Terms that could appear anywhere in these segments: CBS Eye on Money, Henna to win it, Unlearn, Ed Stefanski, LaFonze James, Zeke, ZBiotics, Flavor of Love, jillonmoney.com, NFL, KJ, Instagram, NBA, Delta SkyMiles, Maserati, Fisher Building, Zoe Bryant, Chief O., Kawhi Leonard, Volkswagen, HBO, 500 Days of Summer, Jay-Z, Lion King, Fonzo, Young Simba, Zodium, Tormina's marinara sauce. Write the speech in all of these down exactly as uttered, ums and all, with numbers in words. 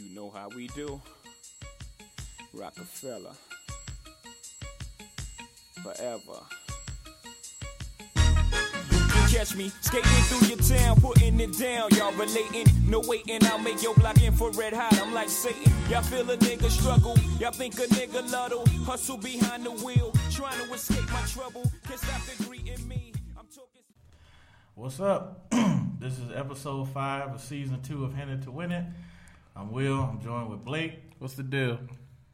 You know how we do. Rockefeller. Forever. Catch me skating through your town, putting it down. Y'all relating, no waiting. I'll make your block infrared hot. I'm like Satan. Y'all feel a nigga struggle. Y'all think a nigga luddle. Hustle behind the wheel, trying to escape my trouble. Can't stop the greeting me. I'm talking. What's up? This is episode five of season two of Henna to Win It. I'm Will. I'm joined with Blake. What's the deal?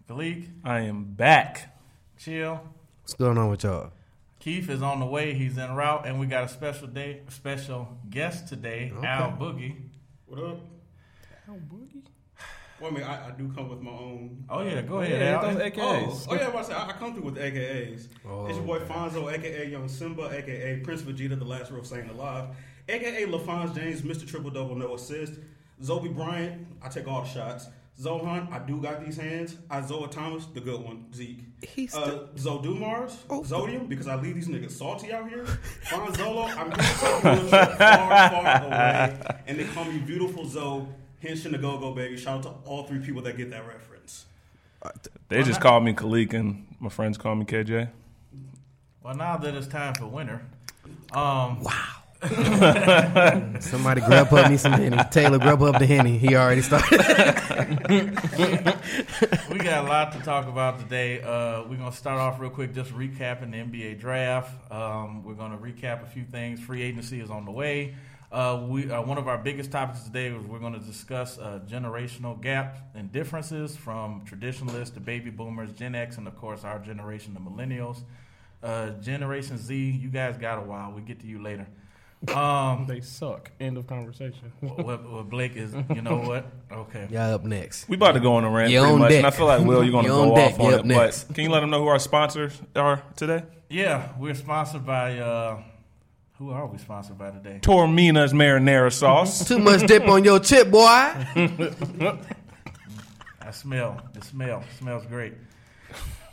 Kaleek. I am back. Chill. What's going on with y'all? Keith is on the way. He's en route, and we got a special day, special guest today, okay. Al Boogie. What up? Al Boogie? Well, I mean, I, I do come with my own. Oh, yeah, go ahead, yeah, Al. Those A K As. Oh, oh yeah, well, I, said, I come through with the A K As. Oh, it's your boy, okay. Fonzo, a k a. Young Simba, a k a. Prince Vegeta, the last real saint alive, a k a. LaFonze James, Mister Triple Double, no assist. Zoe Bryant, I take all the shots. Zohan, I do got these hands. Izoa Thomas, the good one. Zeke. He's uh, Zodumars, oh, Zodium, because I leave these niggas salty out here. Fonzolo, I'm going to take far, far away. And they call me Beautiful Zoe, hence the go-go, baby. Shout out to all three people that get that reference. They just call me Kaleek, and my friends call me K J. Well, now that it's time for winter. Um, wow. Somebody grab up me some Henny. Taylor, grab up the Henny. He already started. We got a lot to talk about today. Uh, we're going to start off real quick just recapping the N B A draft. Um, we're going to recap a few things. Free agency is on the way. Uh, we uh, one of our biggest topics today was we're going to discuss uh, generational gaps and differences from traditionalists to baby boomers, Gen X, and, of course, our generation, the millennials. Uh, Generation Z, you guys got a while. We'll get to you later. Um, they suck. End of conversation. well, well, Blake is, you know what? Okay. Y'all up next. We about to go on a rant you're pretty much, deck. And I feel like, Will, you're going to go deck. Off on you're it, but can you let them know who our sponsors are today? Yeah, we're sponsored by, uh, who are we sponsored by today? Tormina's marinara sauce. Too much dip on your chip, boy. I smell. The smell. It smells great.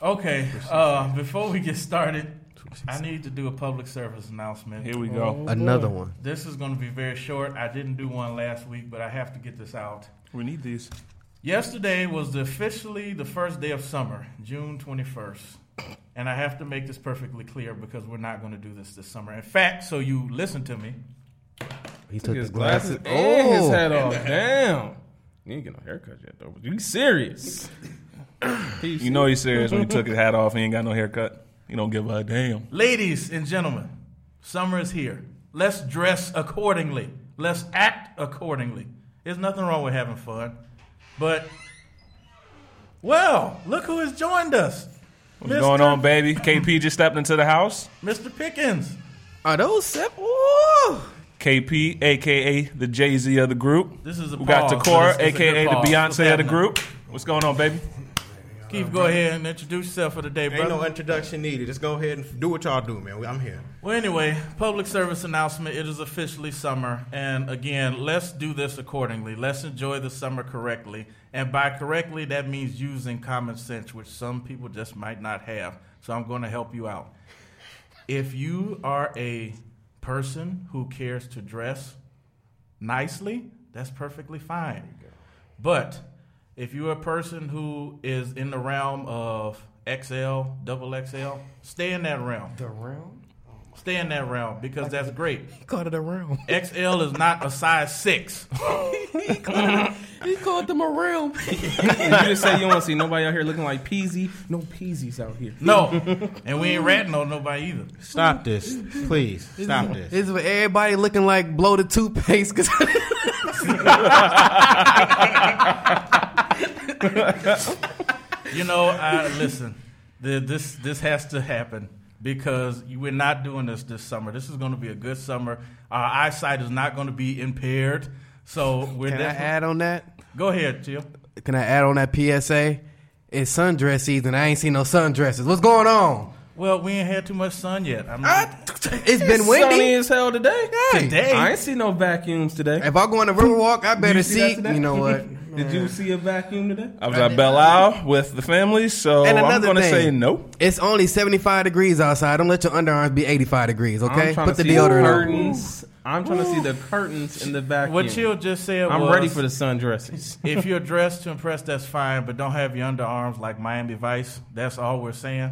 Okay, uh, before we get started, I need to do a public service announcement. Here we go. Oh, Another boy. One. This is going to be very short. I didn't do one last week, but I have to get this out. We need these. Yesterday was the officially the first day of summer, June twenty-first. And I have to make this perfectly clear because we're not going to do this this summer. In fact, so you listen to me. He took, took his glasses, glasses and oh, his hat off. Damn. You ain't get no haircut yet, though. You serious? You know he's serious when he took his hat off and he ain't got no haircut. You don't give a damn. Ladies and gentlemen, summer is here. Let's dress accordingly. Let's act accordingly. There's nothing wrong with having fun. But, well, look who has joined us. What's Mister going on, baby? K P just stepped into the house. Mister Pickens. Are those sep- Ooh. K P, a k a the Jay-Z of the group. This is a We got Takora, a k a the Beyonce of the group. What's going on, baby? Keith, go ahead and introduce yourself for the day, brother. Ain't no introduction needed. Just go ahead and do what y'all do, man. I'm here. Well, anyway, public service announcement. It is officially summer. And, again, let's do this accordingly. Let's enjoy the summer correctly. And by correctly, that means using common sense, which some people just might not have. So I'm going to help you out. If you are a person who cares to dress nicely, that's perfectly fine. But if you're a person who is in the realm of X L, double X L, stay in that realm. The realm? Oh stay in that realm because like that's the, great. He called it a realm. X L is not a size six. he, called, he called them a realm. You just say you don't see nobody out here looking like Peasy. No Peasy's out here. No. And we ain't ratting on nobody either. Stop this. Please. Stop this. This is with everybody looking like bloated toothpaste. You know, I, listen, the, this this has to happen because we're not doing this this summer. This is going to be a good summer. Our eyesight is not going to be impaired. So we're Can I add on that? Go ahead, Jill. Can I add on that P S A? It's sundress season. I ain't seen no sundresses. What's going on? Well, we ain't had too much sun yet. I mean, I, it's been windy. Sunny as hell today. Hey, today. I ain't seen no vacuums today. If I go on the Riverwalk, I better see. You, see you know what? Did you see a vacuum today? I was I at Belle Isle with the family, so I'm going to say no. It's only seventy-five degrees outside. Don't let your underarms be eighty-five degrees, okay? Put the deodorant curtains. on. I'm trying Ooh. to see the curtains in the vacuum. What you just said I'm was... I'm ready for the sundresses. If you're dressed to impress, that's fine, but don't have your underarms like Miami Vice. That's all we're saying.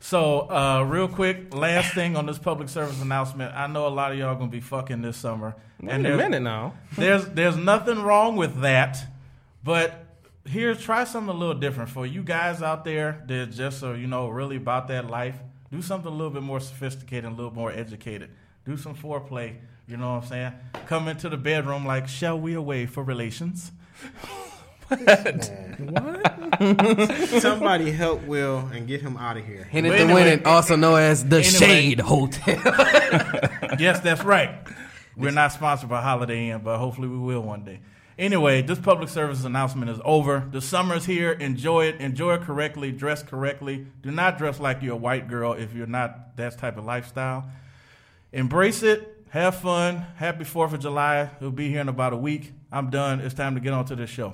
So, uh, real quick, last thing on this public service announcement. I know a lot of y'all going to be fucking this summer. Wait and a minute now. there's there's nothing wrong with that, but here, try something a little different. For you guys out there that just are, you know, really about that life, do something a little bit more sophisticated, a little more educated. Do some foreplay, you know what I'm saying? Come into the bedroom like, shall we away for relations? What? Somebody help Will and get him out of here. Henna to win it, also known as the anyway, Shade Hotel. Yes, that's right. We're not sponsored by Holiday Inn, but hopefully we will one day. Anyway, this public service announcement is over. The summer's here. Enjoy it. Enjoy it correctly. Dress correctly. Do not dress like you're a white girl if you're not that type of lifestyle. Embrace it. Have fun. Happy fourth of July. We'll be here in about a week. I'm done. It's time to get on to this show.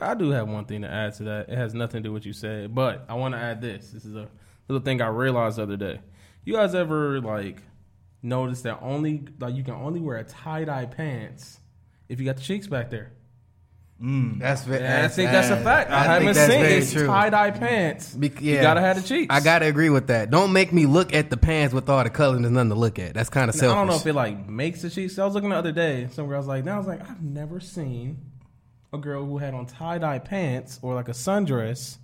I do have one thing to add to that. It has nothing to do with what you said, but I want to add this. This is a little thing I realized the other day. You guys ever like notice that only like you can only wear a tie-dye pants if you got the cheeks back there? Mm. That's, yeah, that's I think that's a fact. I, I haven't seen it's tie-dye pants. Be- yeah. You gotta have the cheeks. I gotta agree with that. Don't make me look at the pants with all the color and there's nothing to look at. That's kind of selfish. I don't know if it like makes the cheeks. So I was looking the other day somewhere. I was like, now I was like, I've never seen a girl who had on tie-dye pants or like a sundress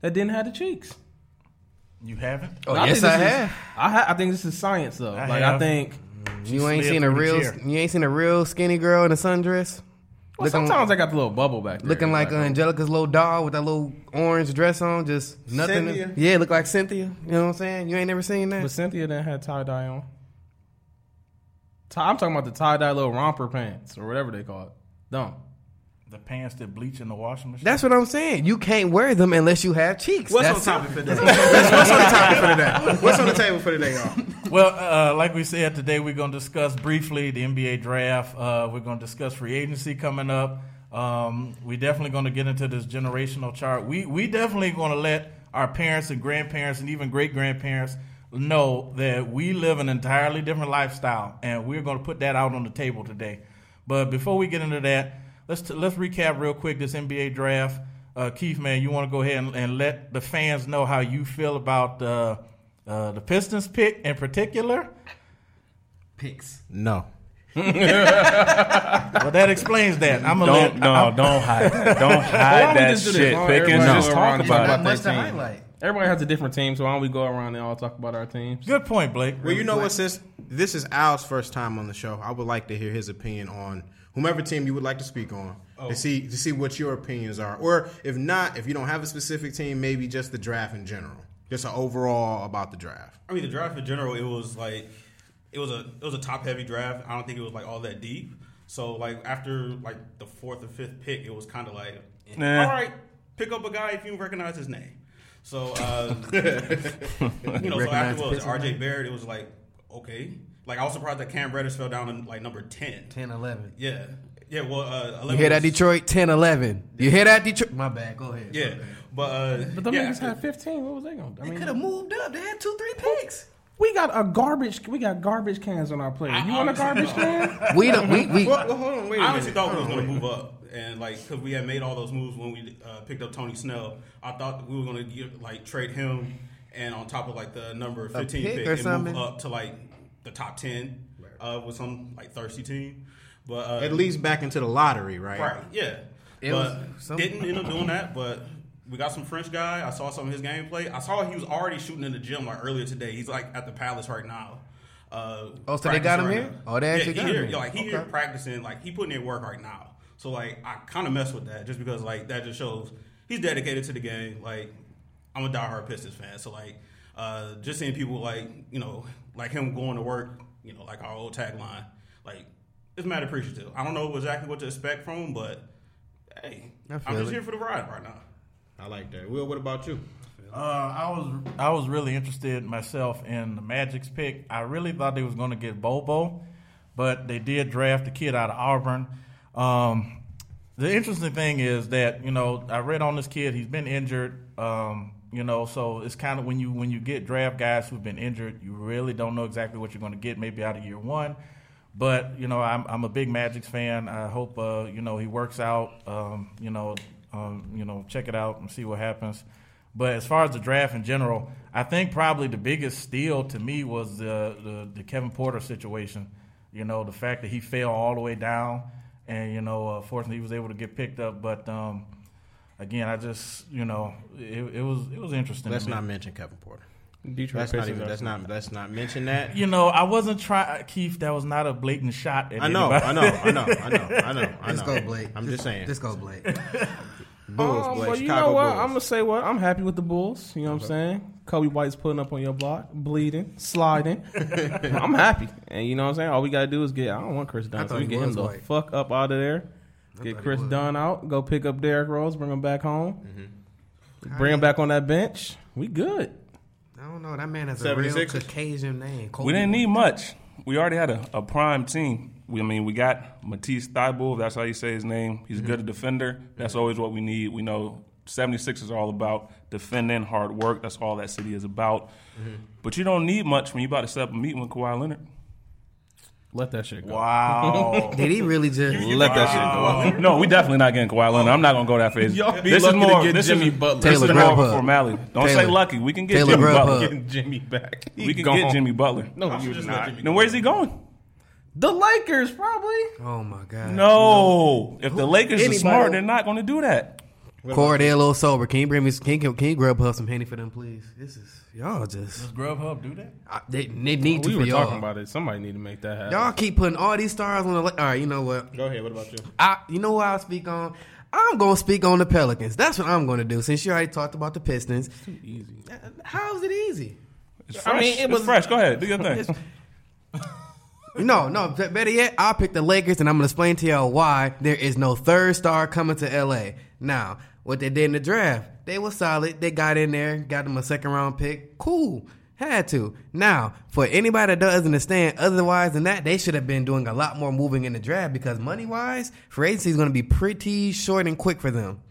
that didn't have the cheeks. You haven't? Oh, I yes, I is, have. I, ha- I think this is science, though. I like have. I think you ain't seen a real chair. you ain't seen a real skinny girl in a sundress. Well, looking, sometimes I got the little bubble back there. Looking like, like Angelica's little doll with that little orange dress on, just nothing. Cynthia. Yeah, look like Cynthia. You know what I'm saying? You ain't never seen that. But Cynthia didn't have tie-dye on. Tie- I'm talking about the tie-dye little romper pants or whatever they call it. Don't. The pants that bleach in the washing machine. That's what I'm saying. You can't wear them unless you have cheeks. What's That's on the topic for today? What's on the topic for today? What's on the table for today, y'all? Well, uh, like we said today, we're going to discuss briefly the N B A draft. Uh, we're going to discuss free agency coming up. Um, we're definitely going to get into this generational chart. We we definitely going to let our parents and grandparents and even great-grandparents know that we live an entirely different lifestyle, and we're going to put that out on the table today. But before we get into that, Let's t- let's recap real quick this N B A draft. Uh, Keith, man, you want to go ahead and, and let the fans know how you feel about uh, uh, the Pistons pick in particular? Picks. No. Well, that explains that. I'm gonna don't, let, no, I'm, don't hide. Don't hide that do shit. Oh, pick and no. just talk about that team. Highlight. Everybody has a different team, so why don't we go around and all talk about our teams? Good point, Blake. Well, really you know what, sis? This is Al's first time on the show. I would like to hear his opinion on whomever team you would like to speak on oh. to see to see what your opinions are. Or if not, if you don't have a specific team, maybe just the draft in general. Just an overall about the draft. I mean, the draft in general, it was like it was a it was a top-heavy draft. I don't think it was like all that deep. So like after like the fourth or fifth pick, it was kind of like, nah. all right, pick up a guy if you recognize his name. So uh, you know, you so after what was R J Barrett, it was like okay. Like, I was surprised that Cam Reddish fell down to, like, number ten. ten eleven. Yeah. Yeah, well, uh, eleven. You hear that, Detroit? ten eleven. You hear that, Detroit? My bad. Go ahead. Yeah. But, uh, but the yeah, niggas had fifteen. What was they going to do? They I mean, could have moved up. They had two, three picks. We got a garbage. We got garbage cans on our players. You want a garbage can? we don't. We, we. Well, well, hold on. Wait a I honestly minute. thought we was going to move up. And, like, because we had made all those moves when we uh, picked up Tony Snell, I thought we were going to, like, trade him. And on top of, like, the number fifteen pick, pick and something. Move up to, like, the top ten uh, with some like thirsty team, but uh, at least back into the lottery, right? Right, yeah. It but some... didn't end up doing that. But we got some French guy. I saw some of his gameplay. I saw he was already shooting in the gym like earlier today. He's like at the Palace right now. Uh, oh, so they got him right here. Now. Oh, they actually yeah, got here. him. Yeah, like he okay. here practicing. Like he putting in work right now. So like I kind of mess with that just because like that just shows he's dedicated to the game. Like I'm a diehard Pistons fan, so like. Uh, just seeing people like, you know, like him going to work, you know, like our old tagline, like, it's mad appreciative. I don't know exactly what to expect from him, but, hey, I'm just it. here for the ride right now. I like that. Will, what about you? I, uh, I was I was really interested myself in the Magic's pick. I really thought they was going to get Bobo, but they did draft a kid out of Auburn. Um, The interesting thing is that, you know, I read on this kid, he's been injured, um, you know, so it's kind of when you when you get draft guys who've been injured, you really don't know exactly what you're going to get maybe out of year one. But, you know, I'm I'm a big Magic's fan. I hope, uh, you know, he works out, um, you know, um, you know, check it out and see what happens. But as far as the draft in general, I think probably the biggest steal to me was the, the, the Kevin Porter situation. You know, the fact that he fell all the way down and, you know, uh, fortunately he was able to get picked up. But, um, again, I just, you know, it, it was it was interesting. Let's not mention Kevin Porter. Detroit that's not even. That's not. Let's not mention that. You know, I wasn't trying, Keith. That was not a blatant shot. At I know. Anybody. I know. I know. I know. I know. I know. Just go Blake. I'm just, just saying. Just go Blake. Bulls. Um, Blake. Well, you Chicago know what? Bulls. I'm gonna say what I'm happy with the Bulls. You know what okay. I'm saying? Kobe White's putting up on your block, bleeding, sliding. I'm happy, and you know what I'm saying. All we gotta do is get. I don't want Chris Dunn. So we get him White. the fuck up out of there. I get Chris Dunn out. Go pick up Derrick Rose. Bring him back home. Mm-hmm. Bring him back on that bench. We good. I don't know. That man has a real Caucasian name. Kobe. We didn't need much. We already had a, a prime team. We, I mean, we got Matisse Thybulle. That's how you say his name. He's mm-hmm. good a defender. That's mm-hmm. always what we need. We know seventy-sixers are all about defending, hard work. That's all that city is about. Mm-hmm. But you don't need much when you're about to set up a meeting with Kawhi Leonard. Let that shit go. Wow. Did he really just you, you let wow. that shit go? No, we definitely not getting Kawhi Leonard. I'm not going to go that phase. This is more this Jimmy is, Butler. Taylor this is more formality. Don't Taylor. say lucky. We can get Taylor Jimmy Butler. We're getting Jimmy back. He we can gone. get Jimmy Butler. No, no you're just not. Then where's he going? The Lakers, probably. Oh, my God. No. no. If the Lakers Anybody? are smart, they're not going to do that. Cordell, a little sober. Can you bring me? Can you, can you grub hub some Henny for them, please? This is y'all just. Does Grubhub do that? I, they, they need oh, to. We for were y'all. talking about it. Somebody need to make that happen. Y'all keep putting all these stars on the. All right, you know what? Go ahead. What about you? I, you know what I'll speak on. I'm gonna speak on the Pelicans. That's what I'm gonna do. Since you already talked about the Pistons, it's too easy. How is it easy? It's fresh. I mean, it it's was fresh. Go ahead. Do your thing. No, no. Better yet, I picked the Lakers, and I'm gonna explain to y'all why there is no third star coming to L A. Now, what they did in the draft, they were solid. They got in there, got them a second-round pick. Cool. Had to. Now, for anybody that doesn't understand otherwise than that, they should have been doing a lot more moving in the draft because money-wise, free agency is going to be pretty short and quick for them.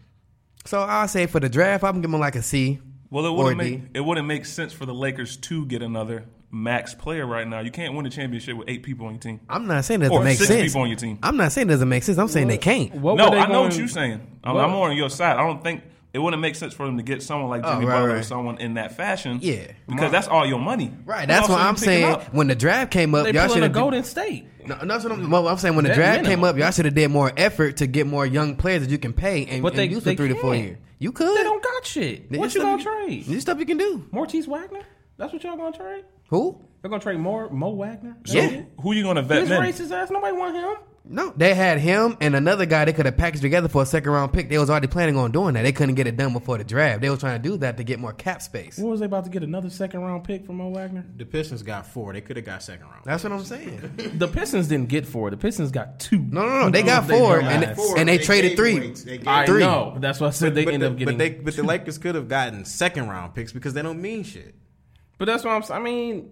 So I'll say for the draft, I'm giving them like a C well, it wouldn't or D. Make, it wouldn't make sense for the Lakers to get another max player right now. You can't win a championship with eight people on your team. I'm not saying it doesn't or make six sense. Six people on your team. I'm not saying it doesn't make sense. I'm saying what? they can't. What no, they I know what you're saying. I'm, I'm more on your side. I don't think it wouldn't make sense for them to get someone like Jimmy oh, right, Butler right. or someone in that fashion. Yeah, because right. that's all your money. Right. That's what I'm saying. When the draft came up, they y'all should have Golden State. No, that's what I'm, well, I'm saying. When the that draft minimum. came up, y'all should have did more effort to get more young players that you can pay and, but and they, use for three can. to four years. You could. They don't got shit. There's what you gonna trade? There's stuff you can do. Martise Wagner. That's what y'all gonna trade. Who? They're going to trade more Mo Wagner? So yeah. Who are you going to vet then? His racist ass. Nobody want him. No. They had him and another guy they could have packaged together for a second-round pick. They was already planning on doing that. They couldn't get it done before the draft. They was trying to do that to get more cap space. What was they about to get? Another second-round pick from Mo Wagner? The Pistons got four. They could have got second-round That's picks. What I'm saying. The Pistons didn't get four. The Pistons got two. No, no, no. They got they four, and they, four, and they, they traded three. They I three. know. That's why I said but, they but ended the, up getting but they, But the Lakers could have gotten second-round picks because they don't mean shit. But that's what I'm saying. I mean,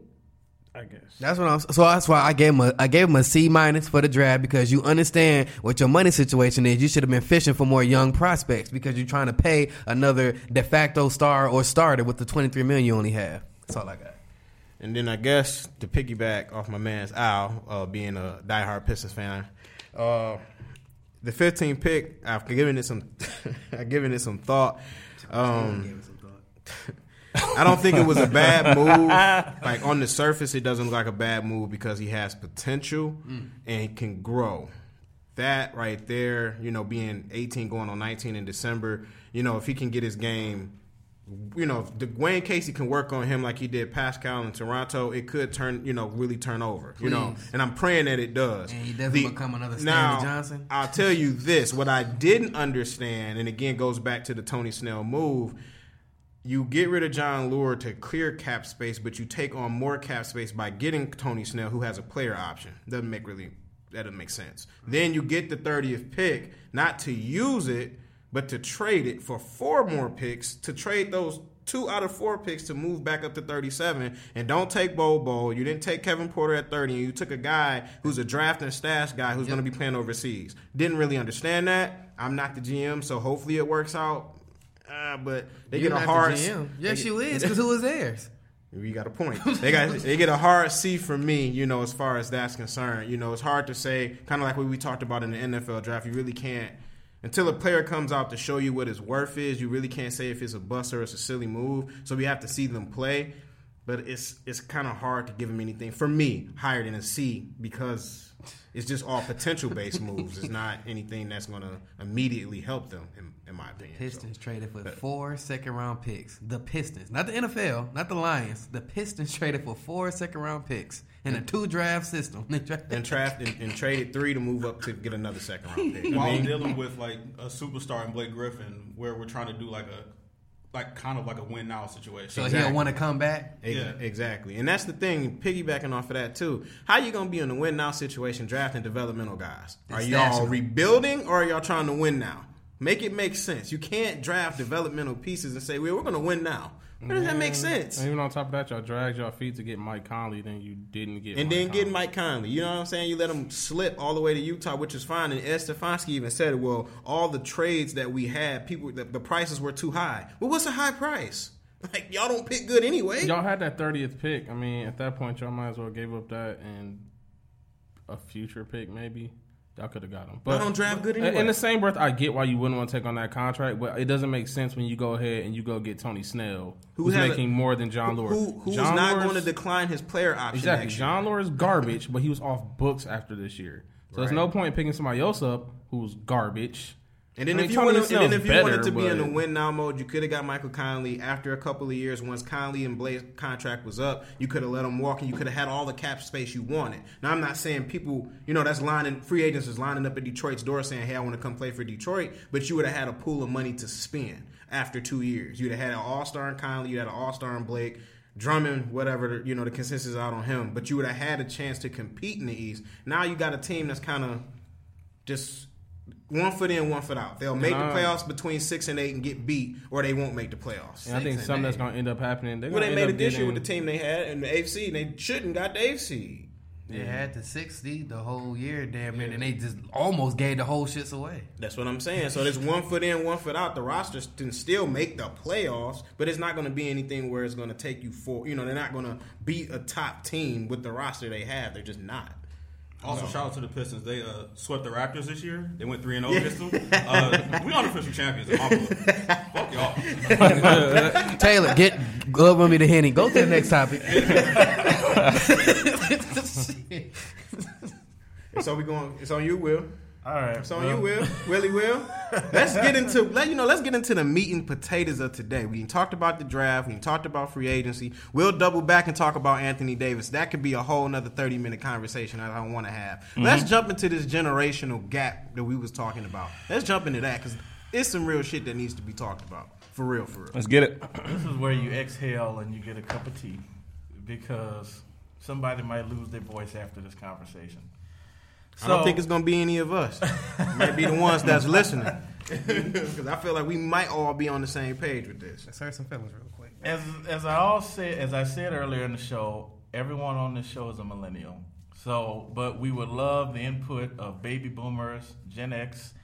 I guess. That's what I'm So that's why I gave him a, I gave him a C minus for the draft because you understand what your money situation is. You should have been fishing for more young prospects because you're trying to pay another de facto star or starter with the twenty-three million dollars you only have. That's all I got. And then I guess to piggyback off my man's Al, uh, being a diehard Pistons fan, uh, the fifteenth pick, I've given it some, I've given it some thought. Um, gave it some thought. I don't think it was a bad move. Like, on the surface, it doesn't look like a bad move because he has potential mm. and can grow. That right there, you know, being eighteen, going on nineteen in December, you know, if he can get his game, you know, if Dwayne Casey can work on him like he did Pascal in Toronto, it could turn, you know, really turn over, Please. you know. And I'm praying that it does. And he doesn't the, become another Stanley now, Johnson? I'll tell you this. What I didn't understand, and again goes back to the Tony Snell move, you get rid of John Luer to clear cap space, but you take on more cap space by getting Tony Snell, who has a player option. Doesn't make really that doesn't make sense. Then you get the thirtieth pick, not to use it, but to trade it for four more picks to trade those two out of four picks to move back up to thirty-seven, and don't take Bobo. You didn't take Kevin Porter at thirty, and you took a guy who's a draft and stash guy who's yep. going to be playing overseas. Didn't really understand that. I'm not the G M, so hopefully it works out. Uh, but they You're get a hard. G M. Yes, you is, because who was theirs? You got a point. They got they get a hard C from me, you know, as far as that's concerned. You know, it's hard to say, kind of like what we talked about in the N F L draft. You really can't, until a player comes out to show you what his worth is, you really can't say if it's a bust or it's a silly move. So we have to see them play. But it's it's kind of hard to give him anything, for me, higher than a C, because it's just all potential-based moves. It's not anything that's going to immediately help them, in, in my opinion. The Pistons so. traded for but. four second-round picks. The Pistons. Not the N F L. Not the Lions. The Pistons traded for four second-round picks in a two-draft system. and, traft, and, and traded three to move up to get another second-round pick. While I mean, dealing with, like, a superstar in Blake Griffin, where we're trying to do, like, a Like kind of like a win now situation. So exactly. He don't want to come back. Yeah, exactly. And that's the thing. Piggybacking off of that too. How you gonna be in a win now situation drafting developmental guys? It's are y'all natural. rebuilding or are y'all trying to win now? Make it make sense. You can't draft developmental pieces and say, well, we're gonna win now. Where does yeah. that make sense? And even on top of that, y'all dragged y'all feet to get Mike Conley, then you didn't get and Mike then Conley. get Mike Conley. You know what I'm saying? You let him slip all the way to Utah, which is fine. And Ed Stefanski even said, well, all the trades that we had, people, the, the prices were too high. Well, what's a high price? Like, y'all don't pick good anyway. Y'all had that thirtieth pick. I mean, at that point, y'all might as well give up that and a future pick, maybe. Y'all could have got him. But I don't draft good anyway. In the same breath, I get why you wouldn't want to take on that contract, but it doesn't make sense when you go ahead and you go get Tony Snell, who's, who's making a, more than John Lawrence. Who, who's John not Lawrence, going to decline his player option. Exactly. Actually. John Lawrence garbage, but he was off books after this year. So right. There's no point picking somebody else up who's garbage. And then, I mean, if you wanted, and then if you better, wanted to be in the win-now mode, you could have got Michael Conley after a couple of years. Once Conley and Blake's contract was up, you could have let him walk and you could have had all the cap space you wanted. Now, I'm not saying people, you know, that's lining, free agents is lining up at Detroit's door saying, hey, I want to come play for Detroit, but you would have had a pool of money to spend after two years. You'd have had an all-star in Conley, you'd have had an all-star in Blake, Drummond, whatever, you know, the consensus is out on him, but you would have had a chance to compete in the East. Now you got a team that's kind of just one foot in, one foot out. They'll make nah. the playoffs between six and eight and get beat, or they won't make the playoffs. And I think something that's going to end up happening. Well, they made it this year with the team they had in the A F C, and they shouldn't got the A F C. They yeah. had the sixty the whole year, damn it, yeah. and they just almost gave the whole shits away. That's what I'm saying. So there's one foot in, one foot out. The roster can still make the playoffs, but it's not going to be anything where it's going to take you for. You know, they're not going to beat a top team with the roster they have. They're just not. Also, no. shout out to the Pistons. They uh, swept the Raptors this year. They went three and oh yeah. Pistol. Uh, we unofficial champions. In my Fuck y'all. Taylor, get glove on me to Henny. Go to the next topic. It's on we going. It's on you, Will. All right. It's on well. you, Will. Willie, Will. Let's get into let you know. Let's get into the meat and potatoes of today. We talked about the draft. We talked about free agency. We'll double back and talk about Anthony Davis. That could be a whole another thirty minute conversation that I don't want to have. Mm-hmm. Let's jump into this generational gap that we was talking about. Let's jump into that because it's some real shit that needs to be talked about for real. For real. Let's get it. This is where you exhale and you get a cup of tea because somebody might lose their voice after this conversation. So, I don't think it's going to be any of us. It might be the ones that's listening. Because I feel like we might all be on the same page with this. Let's hurt some feelings real quick. As as I all said, as I said earlier in the show, everyone on this show is a millennial. So, but we would love the input of baby boomers, Gen X.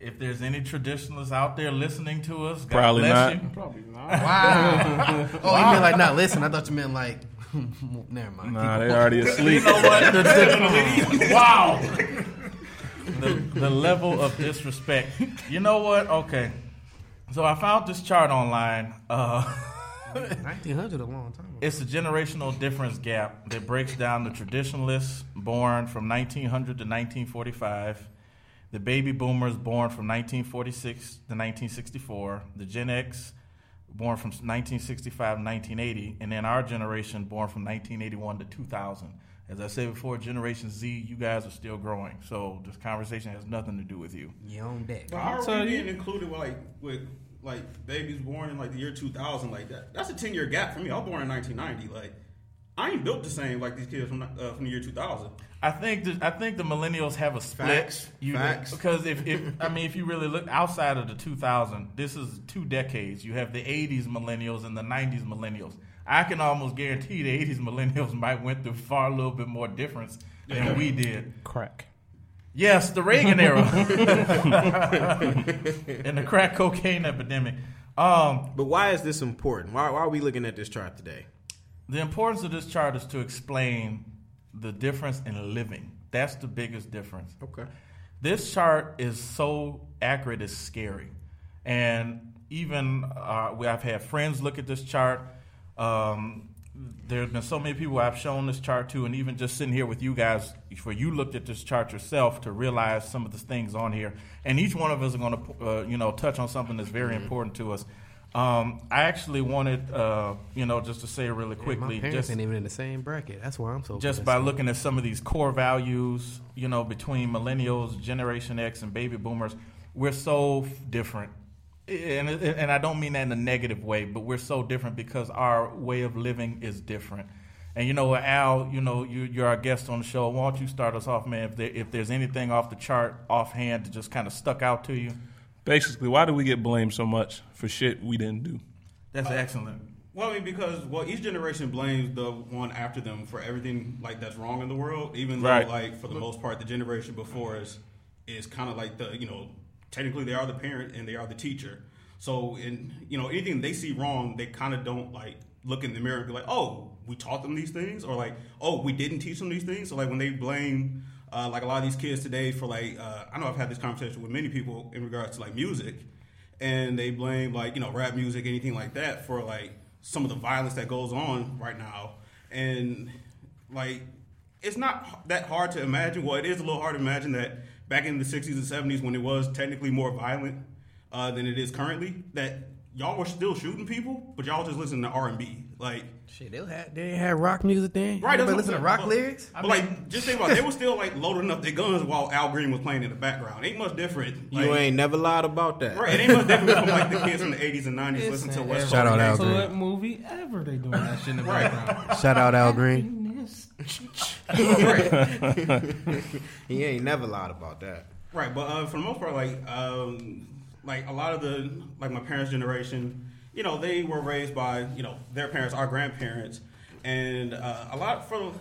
If there's any traditionalists out there listening to us, God Probably bless not. you. Probably not. Wow. Oh, wow. You mean like not listen? I thought you meant like... Never mind. Nah, they already asleep. You know what? The, the, wow. The, the level of disrespect. You know what? Okay. So I found this chart online. Uh, nineteen hundred, a long time ago. It's a generational difference gap that breaks down the traditionalists born from nineteen hundred to nineteen forty-five, the baby boomers born from nineteen forty-six to nineteen sixty-four, the Gen X born from nineteen sixty-five to nineteen eighty, and then our generation born from nineteen eighty-one to two thousand. As I said before, Generation Z, you guys are still growing, so this conversation has nothing to do with you. You on deck. But how are we being included with like with like babies born in like the year two thousand like that? That's a ten year gap for me. I was born in nineteen ninety. Like I ain't built the same like these kids from uh, from the year two thousand. I think the, I think the millennials have a split. Facts. You Facts. Know, because if, if I mean, if you really look outside of the two thousand, this is two decades. You have the eighties millennials and the nineties millennials. I can almost guarantee the eighties millennials might went through far a little bit more difference than yeah. we did. Crack. Yes, the Reagan era and the crack cocaine epidemic. Um, but why is this important? Why, why are we looking at this chart today? The importance of this chart is to explain the difference in living. That's the biggest difference. Okay. This chart is so accurate, it's scary. And even uh, we, I've had friends look at this chart. Um, there have been so many people I've shown this chart to, and even just sitting here with you guys, where you looked at this chart yourself to realize some of the things on here. And each one of us are going to, uh, you know, touch on something that's very mm-hmm. important to us. Um, I actually wanted, uh, you know, just to say really quickly. Yeah, my parents ain't even in the same bracket. That's why I'm so. Just by looking at some of these core values, you know, between millennials, Generation X, and baby boomers, we're so different. And and I don't mean that in a negative way, but we're so different because our way of living is different. And you know, Al, you know, you, you're our guest on the show. Why don't you start us off, man? If there, if there's anything off the chart, offhand, that just kind of stuck out to you. Basically, why do we get blamed so much for shit we didn't do? That's uh, excellent. Well, I mean, because well, each generation blames the one after them for everything like that's wrong in the world. Even right. though, like for the most part, the generation before us is kind of like the you know. Technically, they are the parent and they are the teacher. So, in you know, anything they see wrong, they kind of don't like look in the mirror and be like, "Oh, we taught them these things," or like, "Oh, we didn't teach them these things." So, like when they blame, uh, like a lot of these kids today for like, uh, I know I've had this conversation with many people in regards to like music, and they blame like you know rap music, anything like that, for like some of the violence that goes on right now, and like it's not that hard to imagine. Well, it is a little hard to imagine that. Back in the sixties and seventies when it was technically more violent uh, than it is currently, that y'all were still shooting people, but y'all just listening to R and B. Like, shit, they had, they had rock music then. Right. Everybody listening to rock but, lyrics. But, I mean, like, just think about it. They were still, like, loading up their guns while Al Green was playing in the background. Ain't much different. Like, you ain't never lied about that. Right. It ain't much different from, like, the kids in the eighties and nineties it's listening to West Coast. Shout out Al Green. What movie ever they doing that shit in the background. Shout out Al Green. He ain't never lied about that, right? But uh, for the most part, like, um, like a lot of the like my parents' generation, you know, they were raised by you know their parents, our grandparents, and uh, a lot for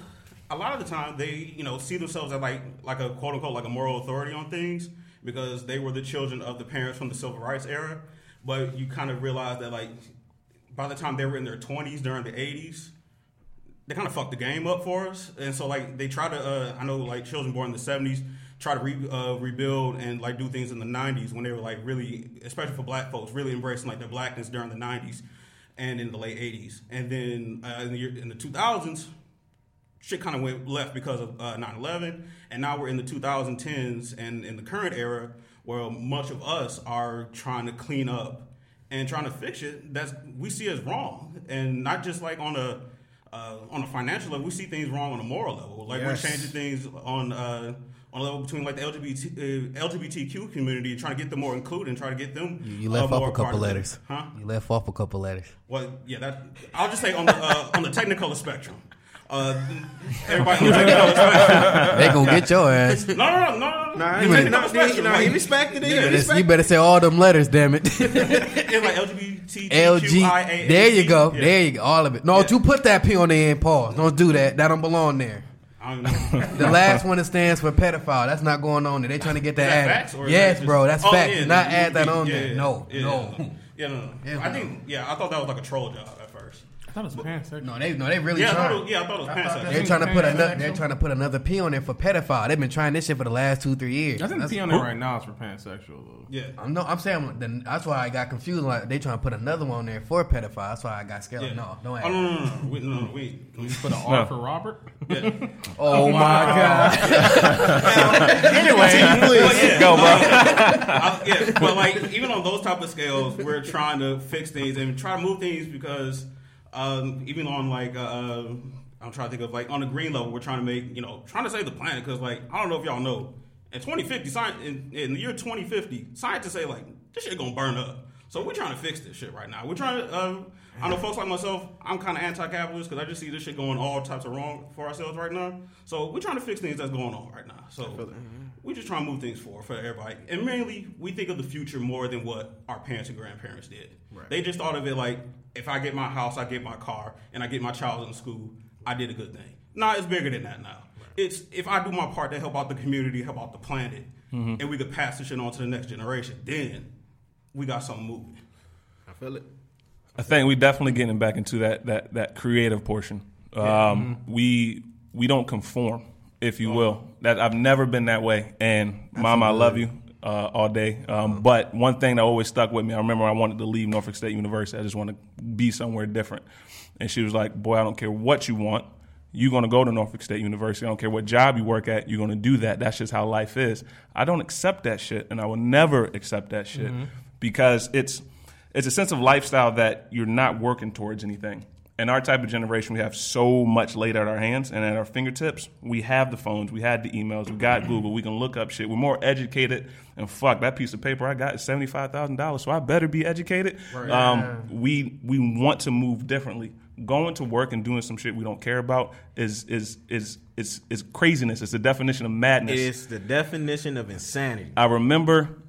a lot of the time they you know see themselves as like like a quote unquote like a moral authority on things because they were the children of the parents from the civil rights era. But you kind of realize that like by the time they were in their twenties during the eighties. They kind of fucked the game up for us. And so, like, they try to, uh, I know, like, children born in the seventies try to re- uh, rebuild and, like, do things in the nineties when they were, like, really, especially for black folks, really embracing, like, their blackness during the nineties and in the late eighties. And then uh, in, the year, in the two thousands, shit kind of went left because of uh, nine eleven. And now we're in the two thousand tens and in the current era where much of us are trying to clean up and trying to fix it that's we see as wrong. And not just, like, on a... Uh, on a financial level, we see things wrong on a moral level. Like yes. We're changing things on uh, on a level between like the L G B T, uh, L G B T Q community, trying to get them more included and try to get them. You, you left uh, off a couple letters, huh? You left off a couple letters. Well, yeah, that I'll just say on the uh, on the technicolor spectrum. Uh, everybody on the technicolor spectrum. They gonna get your ass. No, no, no, no. Nah, you, better, not, spectrum, nah, like, you respected it. You, you, better, you better say all them letters, damn it. It's like L G B T. L G, there you go, yeah. there you go, all of it. No, yeah. You put that P on the end, pause. Don't do that. That don't belong there. I don't know. The last one that stands for pedophile. That's not going on there. They trying to get that, that added. Facts yes, that bro, that's oh, facts. Yeah, not yeah, add that yeah, on yeah, there. Yeah, no, yeah, no. Yeah, no. Yeah, no, no. Yeah, no. I think. Yeah, I thought that was like a troll job at first. I thought it was pants. No, they no, they really yeah, trying. I thought it, yeah, I thought it was pants. They're trying to put another. They're trying to put another P on there for pedophile. They've been trying this shit for the last two, three years. I think that's, P on there right now is for pansexual though. Yeah, I'm no, I'm saying that's why I got confused. Like they trying to put another one on there for pedophile. That's why I got scared. Yeah. No, don't ask. Oh, no, no, no, we, no, no, we, we put an R for Robert. Yeah. Oh, oh my God. God. Anyway, please yeah, go, bro. Uh, yeah, but like even on those type of scales, we're trying to fix things and try to move things because. Um, even on like uh, I'm trying to think of like on the green level we're trying to make you know trying to save the planet because like I don't know if y'all know in twenty fifty science in, in the year twenty fifty scientists say like this shit gonna burn up So we're trying to fix this shit right now. We're trying to, uh, I know folks like myself, I'm kind of anti-capitalist because I just see this shit going all types of wrong for ourselves right now. So we're trying to fix things that's going on right now. So we're just trying to move things forward for everybody. And mainly, we think of the future more than what our parents and grandparents did. Right. They just thought of it like, if I get my house, I get my car, and I get my child in school, I did a good thing. Nah, it's bigger than that now. Right. It's if I do my part to help out the community, help out the planet, mm-hmm. and we could pass this shit on to the next generation, then we got something moving. I feel it. I, I feel think it. We're definitely getting back into that that that creative portion. Yeah. Um, mm-hmm. We we don't conform, if you oh. will. That I've never been that way. And That's Mom, I love you uh, all day. Um, mm-hmm. But one thing that always stuck with me, I remember I wanted to leave Norfolk State University. I just wanted to be somewhere different. And she was like, boy, I don't care what you want. You're going to go to Norfolk State University. I don't care what job you work at. You're going to do that. That's just how life is. I don't accept that shit, and I will never accept that shit mm-hmm. because it's it's a sense of lifestyle that you're not working towards anything. In our type of generation, we have so much laid at our hands and at our fingertips. We have the phones. We had the emails. We got Google. We can look up shit. We're more educated. And fuck, that piece of paper I got is seventy-five thousand dollars, so I better be educated. Right. Um, we we want to move differently. Going to work and doing some shit we don't care about is is is is is craziness. It's the definition of madness. It's the definition of insanity. I remember,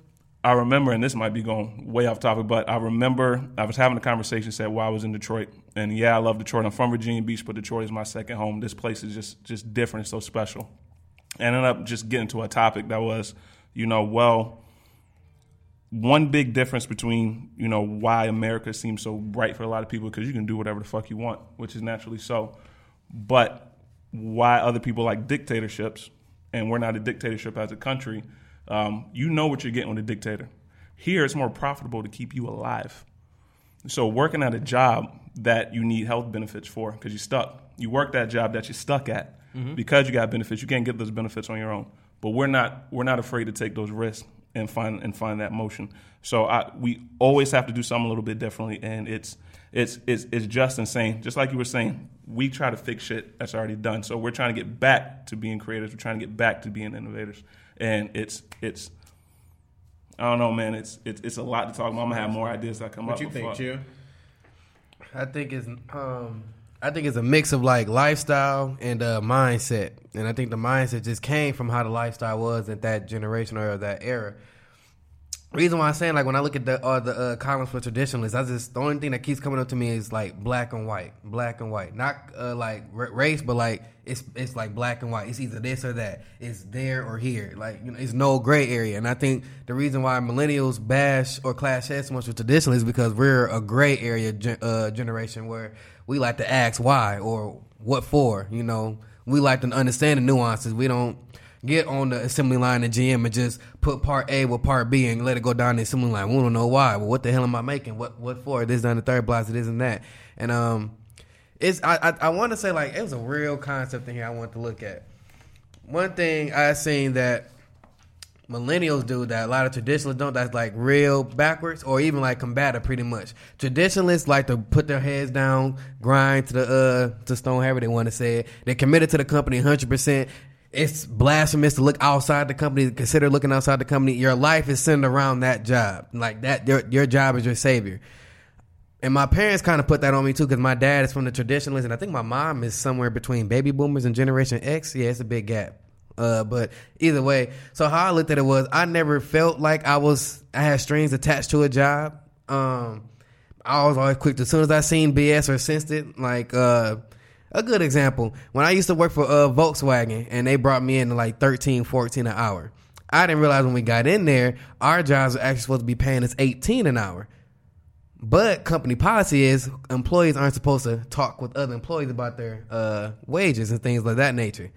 I remember, and this might be going way off topic, but I remember I was having a conversation said while I was in Detroit, and yeah, I love Detroit. I'm from Virginia Beach, but Detroit is my second home. This place is just just different, so special. I ended up just getting to a topic that was, you know, well, one big difference between, you know, why America seems so bright for a lot of people because you can do whatever the fuck you want, which is naturally so. But why other people like dictatorships, and we're not a dictatorship as a country, um, you know what you're getting with a dictator. Here, it's more profitable to keep you alive. So working at a job that you need health benefits for because you're stuck. You work that job that you're stuck at mm-hmm. because you got benefits. You can't get those benefits on your own. But we're not we're not afraid to take those risks. And find and find that motion. So I, we always have to do something a little bit differently, and it's it's it's it's just insane. Just like you were saying, we try to fix shit that's already done. So we're trying to get back to being creators. We're trying to get back to being innovators, and it's it's I don't know, man. It's it's it's a lot to talk about. I'm gonna have more ideas that come what up. What you think, Jill? I think it's um I think it's a mix of like lifestyle and uh, mindset. And I think the mindset just came from how the lifestyle was at that generation or that era. Reason why I'm saying, like, when I look at the uh, the uh, columns for traditionalists, I just the only thing that keeps coming up to me is like black and white, black and white, not uh, like r- race, but like it's it's like black and white. It's either this or that. It's there or here. Like, you know, it's no gray area. And I think the reason why millennials bash or clash heads so much with traditionalists is because we're a gray area gen- uh, generation where we like to ask why or what for. You know, we like to understand the nuances. We don't get on the assembly line at G M and just put part A with part B and let it go down the assembly line. We don't know why. Well, what the hell am I making? What what for? This down the third blocks. It isn't that. And um, it's I I, I want to say like it was a real concept in here I want to look at. One thing I seen that millennials do that a lot of traditionalists don't. That's like real backwards or even like combative pretty much. Traditionalists like to put their heads down, grind to the uh to stone however they want to say it. They're committed to the company one hundred percent. It's blasphemous to look outside the company, consider looking outside the company. Your life is centered around that job. Like that, your, your job is your savior. And my parents kind of put that on me too because my dad is from the traditionalists and I think my mom is somewhere between baby boomers and Generation X. Yeah, it's a big gap. Uh, but either way, so how I looked at it was I never felt like I was, I had strings attached to a job. Um, I was always quick to, as soon as I seen B S or sensed it, like, uh, a good example, when I used to work for uh, Volkswagen and they brought me in like thirteen, fourteen an hour. I didn't realize when we got in there, our jobs are actually supposed to be paying us eighteen an hour. But company policy is employees aren't supposed to talk with other employees about their uh, wages and things like that nature.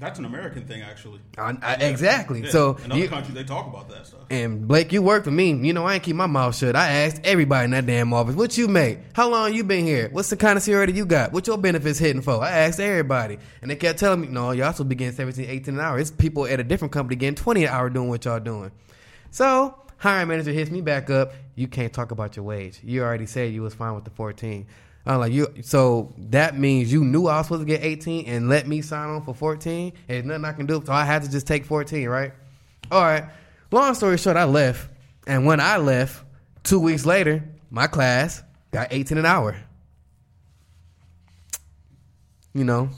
That's an American thing, actually. I, I, yeah. Exactly. Yeah. So in other you, countries, they talk about that stuff. And Blake, you work for me. You know, I ain't keep my mouth shut. I asked everybody in that damn office, what you make? How long you been here? What's the kind of seniority you got? What your benefits hitting for? I asked everybody. And they kept telling me, no, y'all supposed to be getting seventeen, eighteen an hour. It's people at a different company getting twenty an hour doing what y'all doing. So hiring manager hits me back up. You can't talk about your wage. You already said you was fine with the fourteen. I'm like, you, so that means you knew I was supposed to get eighteen and let me sign on for fourteen? There's nothing I can do, so I had to just take fourteen, right? All right. Long story short, I left. And when I left, Two weeks later, my class got eighteen an hour. You know,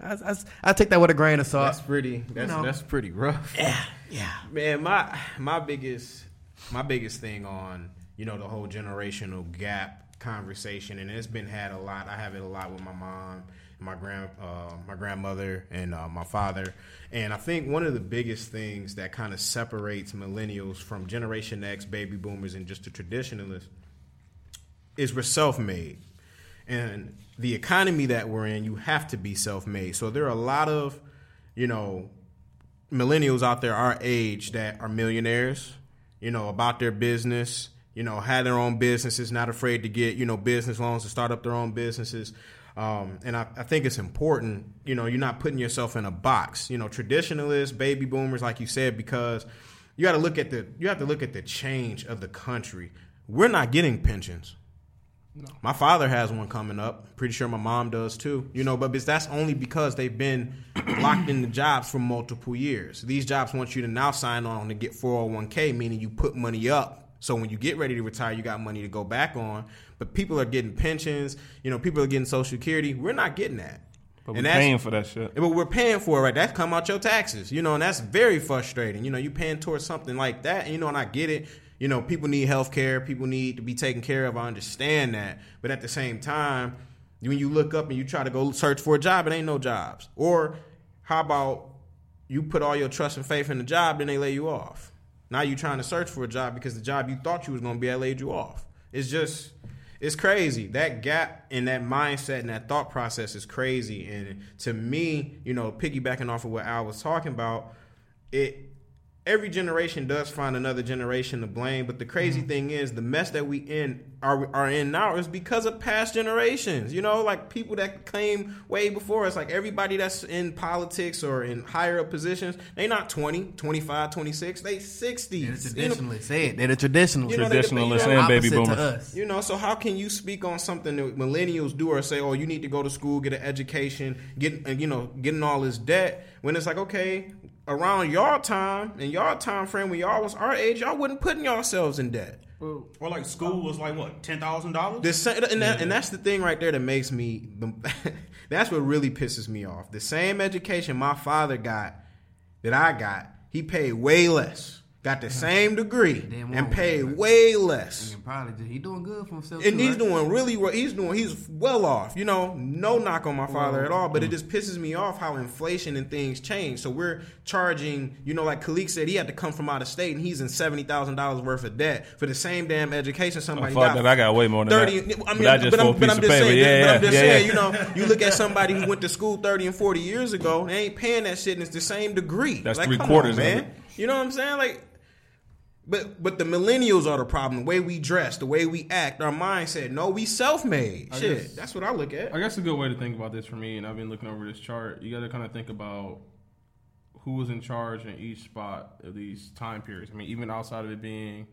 I, I, I take that with a grain of salt. That's pretty. That's you know. that's pretty rough. Yeah, yeah. Man, my my biggest my biggest thing on you know the whole generational gap conversation, and it's been had a lot. I have it a lot with my mom, my grand uh, my grandmother, and uh, my father. And I think one of the biggest things that kind of separates millennials from Generation X, baby boomers, and just the traditionalists is we're self-made. And the economy that we're in, you have to be self-made. So there are a lot of, you know, millennials out there our age that are millionaires, you know, about their business, you know, had their own businesses, not afraid to get, you know, business loans to start up their own businesses. Um, and I, I think it's important, you know, you're not putting yourself in a box. You know, traditionalists, baby boomers, like you said, because you got to look at the, you have to look at the change of the country. We're not getting pensions. No. My father has one coming up. Pretty sure my mom does too. You know, but that's only because they've been locked into jobs for multiple years. These jobs want you to now sign on to get four oh one k, meaning you put money up. So when you get ready to retire, you got money to go back on. But people are getting pensions. You know, people are getting Social Security. We're not getting that. But we're paying for that shit. But we're paying for it, right? That's come out your taxes. You know, and that's very frustrating. You know, you're paying towards something like that. And, you know, and I get it. You know, people need health care. People need to be taken care of. I understand that. But at the same time, when you look up and you try to go search for a job, it ain't no jobs. Or how about you put all your trust and faith in the job, then they lay you off. Now you're trying to search for a job because the job you thought you was going to be at laid you off. It's just, it's crazy. That gap in that mindset and that thought process is crazy. And to me, you know, piggybacking off of what Al was talking about, it. Every generation does find another generation to blame, but the crazy mm-hmm. thing is the mess that we in are are in now is because of past generations. You know, like people that came way before us, like everybody that's in politics or in higher up positions, they not twenty, twenty-five, twenty-six, they sixty. They're the traditionalists. You know, they're the traditionalists. You know, traditionalists the, you know, and baby boomers. You know, so how can you speak on something that millennials do or say, oh, you need to go to school, get an education, get you know, getting all this debt, when it's like, okay, around y'all time and y'all time frame when y'all was our age, y'all wasn't putting yourselves in debt. Or like school was like what, ten thousand dollars? And that, and that's the thing right there that makes me. That's what really pisses me off. The same education my father got that I got, he paid way less. Got the same degree and paid way less. And probably he doing good for himself. And too, he's right? doing really well. He's doing he's well off. You know, no knock on my father at all, but mm-hmm. it just pisses me off how inflation and things change. So we're charging, you know, like Kaleek said, he had to come from out of state, and he's in seventy thousand dollars worth of debt for the same damn education somebody oh, fuck got. That I got way more than thirty. That. I mean, but, I just but, I'm, but I'm just saying, yeah, but I'm just yeah, saying, yeah. you know, you look at somebody who went to school thirty and forty years ago, they ain't paying that shit, and it's the same degree. That's like, three quarters, on, man. Of it. You know what I'm saying, like. But but the millennials are the problem. The way we dress, the way we act, our mindset. No, we self-made. I Shit, guess, that's what I look at. I guess a good way to think about this for me, and I've been looking over this chart, you got to kind of think about who was in charge in each spot of these time periods. I mean, even outside of it being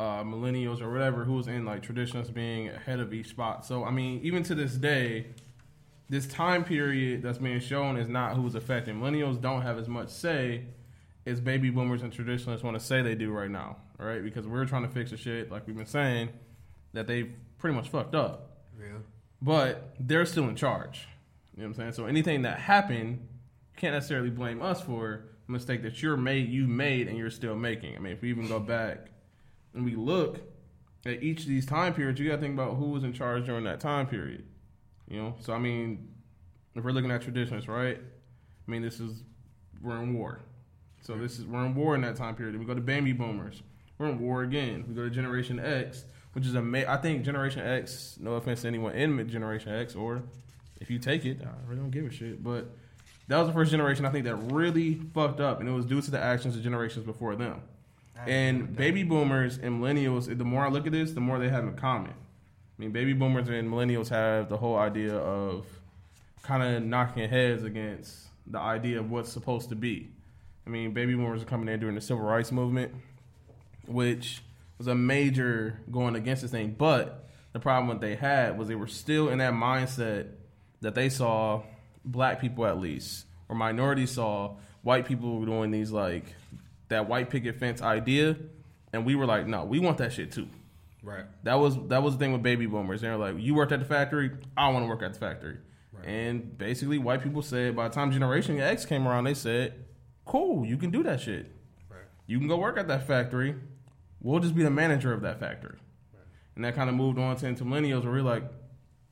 uh, millennials or whatever, who was in, like, traditionalists being ahead of each spot. So, I mean, even to this day, this time period that's being shown is not who's affected. Millennials don't have as much say is baby boomers and traditionalists want to say they do right now, right? Because we're trying to fix the shit, like we've been saying, that they've pretty much fucked up. Yeah. But they're still in charge. You know what I'm saying? So anything that happened, you can't necessarily blame us for a mistake that you're made, you made, and you're still making. I mean, if we even go back and we look at each of these time periods, you got to think about who was in charge during that time period. You know? So, I mean, if we're looking at traditionalists, right? I mean, this is, we're in war. So this is we're in war in that time period. We go to baby boomers. We're in war again. We go to Generation X, which is amazing. I think Generation X, no offense to anyone in Generation X, or if you take it, I really don't give a shit. But that was the first generation I think that really fucked up, and it was due to the actions of generations before them. And baby boomers and millennials, the more I look at this, the more they have in common. I mean, baby boomers and millennials have the whole idea of kind of knocking heads against the idea of what's supposed to be. I mean, baby boomers are coming in during the civil rights movement, which was a major going against this thing. But the problem that they had was they were still in that mindset that they saw black people at least, or minorities saw white people doing these, like, that white picket fence idea And we were like, no, we want that shit too. Right. That was that was the thing with baby boomers. They were like, you worked at the factory, I want to work at the factory. Right. And basically white people said by the time Generation X came around, they said, cool, you can do that shit. Right. You can go work at that factory. We'll just be the manager of that factory. Right. And that kind of moved on to into millennials where we're like,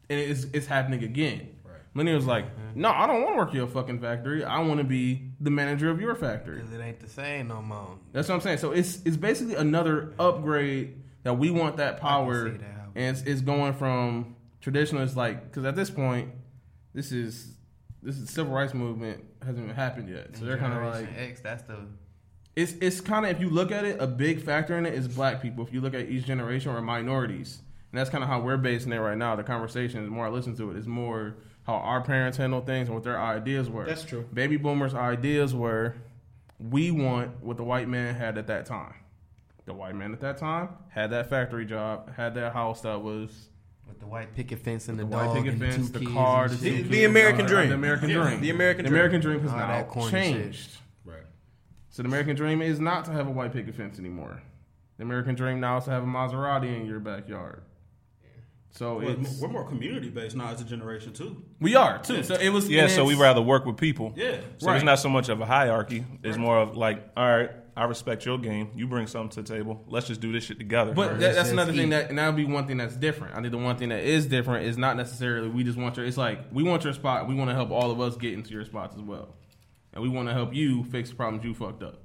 and it's, it's happening again. Right. Millennials like, mm-hmm. no, I don't want to work at your fucking factory. I want to be the manager of your factory. Because it ain't the same no more. That's what I'm saying. So it's it's basically another upgrade that we want that power. That. And it's, it's going from traditional, it's like, because at this point, this is, this is civil rights movement hasn't even happened yet. So they're kind of like. X, that's the. It's it's kind of, if you look at it, a big factor in it is black people. If you look at each generation or minorities, and that's kind of how we're basing it right now. The conversation, the more I listen to it, is more how our parents handle things and what their ideas were. That's true. Baby boomers' ideas were, we want what the white man had at that time. The white man at that time had that factory job, had that house that was. With the white picket fence and the, the dog and fence, the two the car, the, two the, the American dream. The American dream. The American dream. The American dream has now changed. Shit. Right. So the American dream is not to have a white picket fence anymore. The American dream now is to have a Maserati in your backyard. Yeah. So well, it's, we're more community based now as a generation too. We are too. Yeah. So it was yeah. So we rather work with people. Yeah. So right. It's not so much of a hierarchy. It's right. more of like, all right, I respect your game. You bring something to the table. Let's just do this shit together. But that, that's another thing that, and that'll be one thing that's different. I think the one thing that is different is not necessarily we just want your, it's like, we want your spot. We want to help all of us get into your spots as well. And we want to help you fix the problems you fucked up.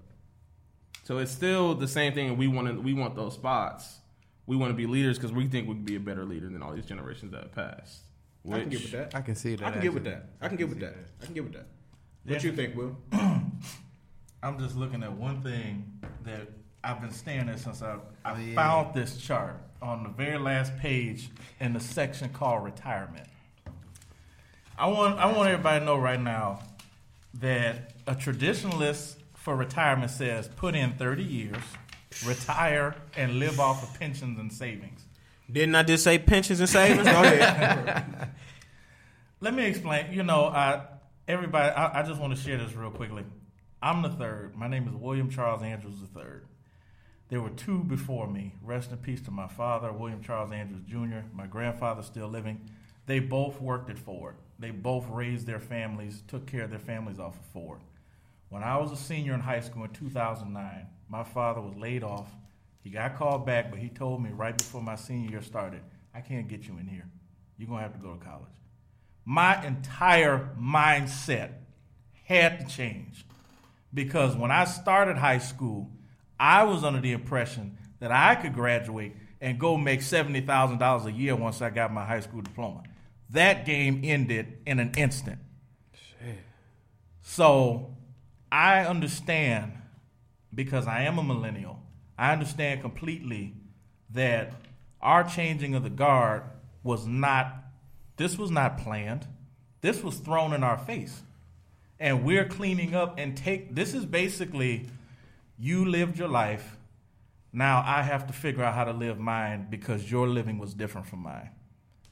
So it's still the same thing. We want to, we want those spots. We want to be leaders because we think we can be a better leader than all these generations that have passed. Which, I can get with that. I can see that. I can actually. get with that. I can get with that. I can get with that. What yeah. you think, Will? I'm just looking at one thing that I've been staring at since I, I yeah. found this chart on the very last page in the section called retirement. I want I want everybody to know right now that a traditionalist for retirement says put in thirty years, retire, and live off of pensions and savings. Didn't I just say pensions and savings? Go ahead. Let me explain. You know, I, everybody, I, I just want to share this real quickly. I'm the third. My name is William Charles Andrews the third. There were two before me. Rest in peace to my father, William Charles Andrews Junior My grandfather still living. They both worked at Ford. They both raised their families, took care of their families off of Ford. When I was a senior in high school in two thousand nine, my father was laid off. He got called back, but he told me right before my senior year started, I can't get you in here. You're going to have to go to college. My entire mindset had to change. Because when I started high school, I was under the impression that I could graduate and go make seventy thousand dollars a year once I got my high school diploma. That game ended in an instant. Shit. So I understand, because I am a millennial, I understand completely that our changing of the guard was not, this was not planned. This was thrown in our face. And we're cleaning up and take, this is basically, you lived your life. Now I have to figure out how to live mine because your living was different from mine.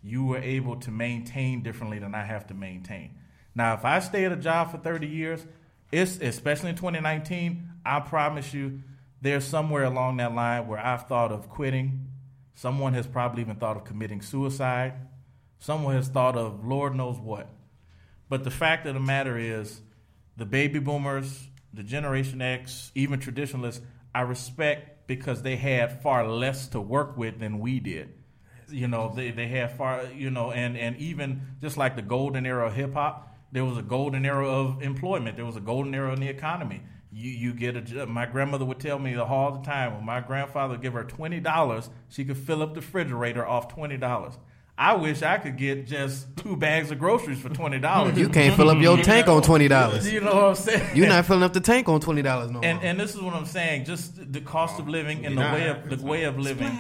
You were able to maintain differently than I have to maintain. Now, if I stay at a job for thirty years, it's especially in twenty nineteen, I promise you there's somewhere along that line where I've thought of quitting. Someone has probably even thought of committing suicide. Someone has thought of Lord knows what. But the fact of the matter is, the baby boomers, the Generation X, even traditionalists, I respect because they had far less to work with than we did. You know, they, they had far, you know, and, and even just like the golden era of hip hop, there was a golden era of employment. There was a golden era in the economy. You you get a, my grandmother would tell me all the time, when my grandfather would give her twenty dollars, she could fill up the refrigerator off twenty dollars. I wish I could get just two bags of groceries for twenty dollars. You can't fill up your tank on twenty dollars. You know what I'm saying? You're not filling up the tank on twenty dollars no more. And, and this is what I'm saying. Just the cost of living and the way of the way of living.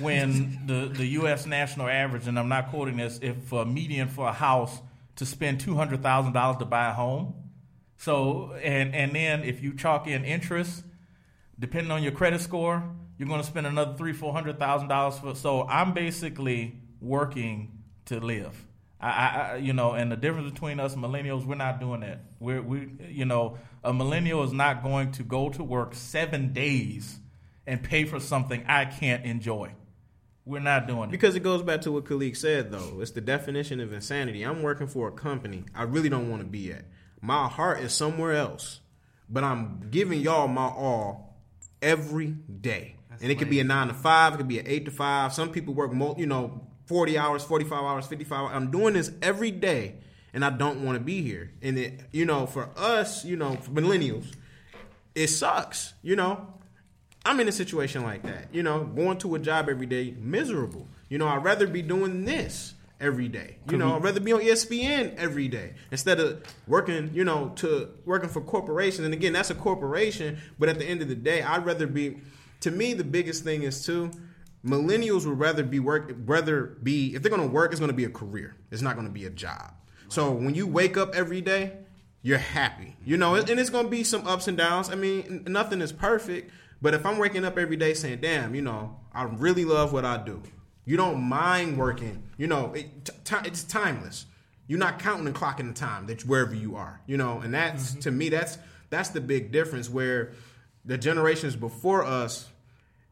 When the, the U S national average, and I'm not quoting this, if a median for a house to spend two hundred thousand dollars to buy a home. So and, and then if you chalk in interest, depending on your credit score, you're going to spend another three hundred thousand dollars, four hundred thousand dollars. For, so I'm basically working to live. I, I, you know, and the difference between us millennials, we're not doing that. We're, we, you know, a millennial is not going to go to work seven days and pay for something I can't enjoy. We're not doing it. Because it goes back to what Kaleek said, though. It's the definition of insanity. I'm working for a company I really don't want to be at. My heart is somewhere else. But I'm giving y'all my all every day. That's and it lame. Could be a nine to five. It could be an eight to five. Some people work, you know, forty hours, forty-five hours, fifty-five hours. I'm doing this every day, and I don't want to be here. And, it, you know, for us, you know, for millennials, it sucks, you know. I'm in a situation like that, you know, going to a job every day, miserable. You know, I'd rather be doing this every day. You know, I'd rather be on E S P N every day instead of working, you know, to working for corporations. And again, that's a corporation. But at the end of the day, I'd rather be, to me, the biggest thing is too, millennials would rather be work, rather be, if they're going to work, it's going to be a career. It's not going to be a job. So when you wake up every day, you're happy, you know, and it's going to be some ups and downs. I mean, nothing is perfect. But if I'm waking up every day saying, damn, you know, I really love what I do. You don't mind working. You know, it, t- it's timeless. You're not counting and clocking the time that wherever you are, you know. And that's, mm-hmm. to me, that's that's the big difference where the generations before us,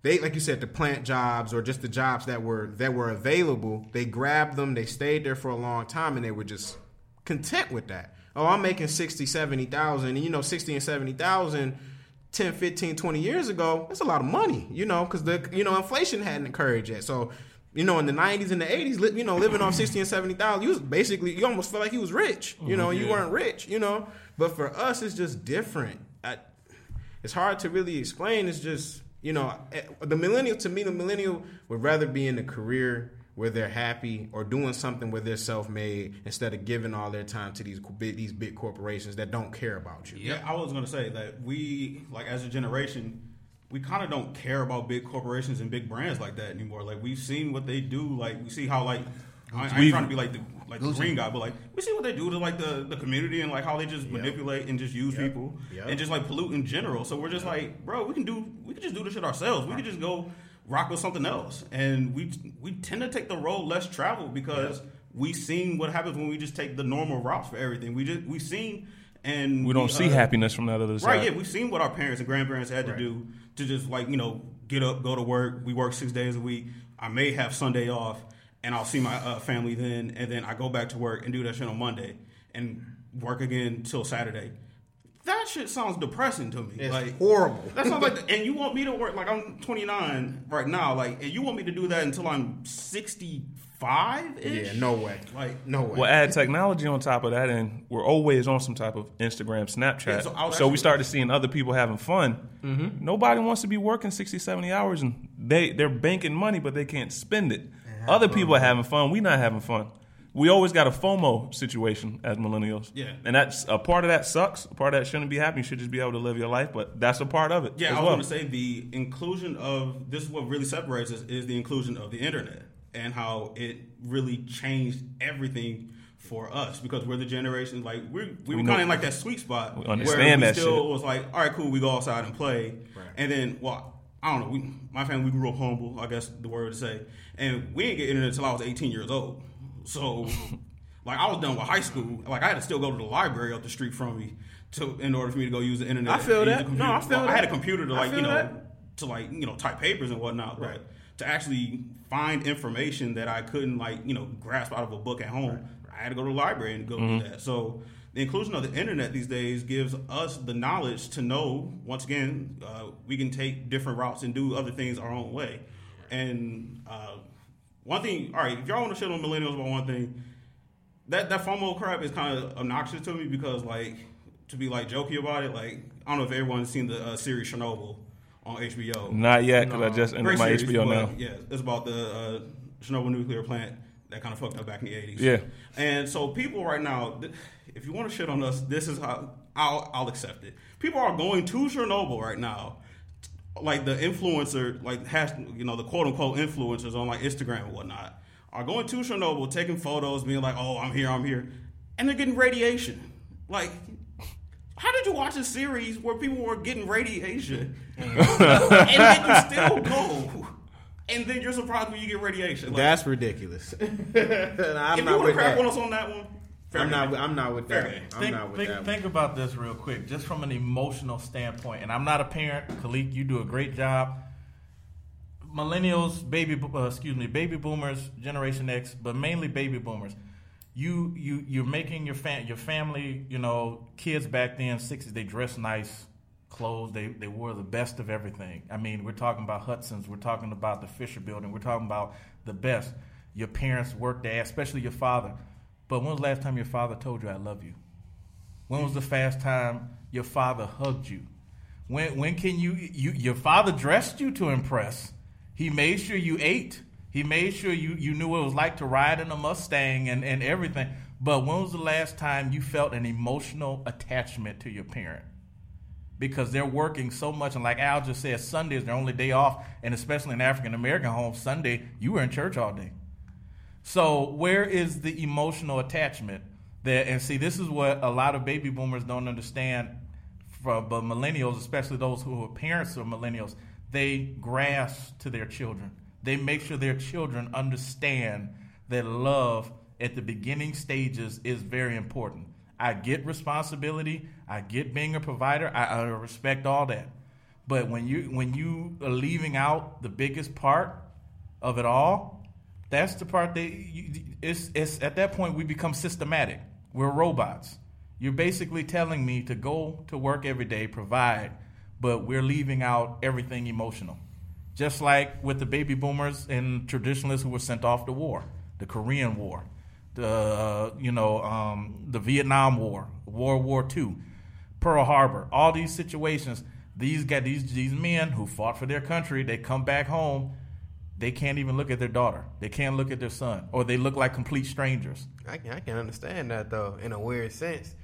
they, like you said, the plant jobs or just the jobs that were that were available, they grabbed them, they stayed there for a long time, and they were just content with that. Oh, I'm making sixty thousand, seventy thousand dollars, and, you know, sixty thousand and seventy thousand dollars ten, fifteen, twenty years ago, that's a lot of money, you know, because the, you know, inflation hadn't occurred yet. So, you know, in the nineties and the eighties, you know, living off sixty and seventy thousand, you was basically, you almost felt like you was rich, you know, mm-hmm. and you weren't rich, you know. But for us, it's just different. I, it's hard to really explain. It's just, you know, the millennial, to me, the millennial would rather be in a career where they're happy or doing something where they're self-made instead of giving all their time to these big, these big corporations that don't care about you. Yeah, I was going to say that we, like as a generation, we kind of don't care about big corporations and big brands like that anymore. Like we've seen what they do. Like we see how like, I, I ain't trying to be like the, like the green guy, but like we see what they do to like the, the community and like how they just yep. manipulate and just use yep. people yep. and just like pollute in general. So we're just yep. like, bro, we can do, we can just do this shit ourselves. We can just go rock with something else, and we we tend to take the road less traveled because yeah. we've seen what happens when we just take the normal routes for everything. We just we've seen, and we don't we, see uh, happiness from that other side. Right? Yeah, we've seen what our parents and grandparents had right. to do to just like you know get up, go to work. We work six days a week. I may have Sunday off, and I'll see my uh, family then, and then I go back to work and do that shit on Monday and work again till Saturday. That shit sounds depressing to me. It's like, horrible. That sounds like, and you want me to work, like I'm twenty-nine right now, like, and you want me to do that until I'm sixty-five-ish? Yeah, no way. Like, no way. Well, add technology on top of that, and we're always on some type of Instagram, Snapchat. Yeah, so so we started seeing other people having fun. Mm-hmm. Nobody wants to be working sixty, seventy hours, and they, they're banking money, but they can't spend it. Other fun. People are having fun. We're not having fun. We always got a FOMO situation as millennials. Yeah. And that's a part of that sucks. A part of that shouldn't be happening. You should just be able to live your life, but that's a part of it. Yeah, as I was well. Going to say the inclusion of, this is what really separates us, is the inclusion of the internet and how it really changed everything for us because we're the generation, like, we're, we we were kind of in like that sweet spot. We understand where we that still shit. Was like, all right, cool, we go outside and play. Right. And then, well, I don't know, we, my family, we grew up humble, I guess the word to say. And we didn't get internet until I was eighteen years old. So, like, I was done with high school. Like, I had to still go to the library up the street from me to in order for me to go use the internet. I feel that. No, I feel well, that. I had a computer to, like, you know, that. to, like, you know, type papers and whatnot. Right. But to actually find information that I couldn't, like, you know, grasp out of a book at home, right. I had to go to the library and go mm-hmm. do that. So, the inclusion of the internet these days gives us the knowledge to know, once again, uh, we can take different routes and do other things our own way. And, uh, one thing, all right, if y'all want to shit on millennials about one thing, that, that FOMO crap is kind of obnoxious to me because, like, to be, like, jokey about it, like, I don't know if everyone's seen the uh, series Chernobyl on H B O. Not yet, because no. I just ended my series, H B O now. Yeah, it's about the uh, Chernobyl nuclear plant that kind of fucked up back in the eighties. Yeah. And so people right now, if you want to shit on us, this is how I'll, I'll accept it. People are going to Chernobyl right now. Like the influencer, like has, you know, the quote unquote influencers on like Instagram and whatnot are going to Chernobyl, taking photos, being like, "Oh, I'm here, I'm here," and they're getting radiation. Like, how did you watch a series where people were getting radiation and then you still go, and then you're surprised when you get radiation? Like, that's ridiculous. I'm if not you want to crap on us on that one. I'm not, I'm not with that. I'm think, not with think, that. Think about this real quick, just from an emotional standpoint. And I'm not a parent. Kaleek, you do a great job. millennials, baby, uh, excuse me, baby boomers, Generation X, but mainly baby boomers. You you you're making your fam- your family, you know, kids back then, sixties, they dressed nice clothes, they they wore the best of everything. I mean, we're talking about Hudson's, we're talking about the Fisher Building, we're talking about the best. Your parents worked there, especially your father. But when was the last time your father told you I love you? When was the last time your father hugged you? When when can you, you your father dressed you to impress? He made sure you ate. He made sure you, you knew what it was like to ride in a Mustang and, and everything. But when was the last time you felt an emotional attachment to your parent? Because they're working so much. And like Al just said, Sunday is their only day off. And especially in African-American homes, Sunday, you were in church all day. So where is the emotional attachment there? And see, this is what a lot of baby boomers don't understand. From, but millennials, especially those who are parents of millennials, they grasp to their children. They make sure their children understand that love at the beginning stages is very important. I get responsibility. I get being a provider. I, I respect all that. But when you when you are leaving out the biggest part of it all, that's the part that you, it's, it's at that point we become systematic. We're robots. You're basically telling me to go to work every day, provide, but we're leaving out everything emotional. Just like with the baby boomers and traditionalists who were sent off to war, the Korean War, the uh, you know um, the Vietnam War, World War Two, Pearl Harbor, all these situations. These got these these men who fought for their country. They come back home, they can't even look at their daughter. They can't look at their son, or they look like complete strangers. I can I can understand that though, in a weird sense.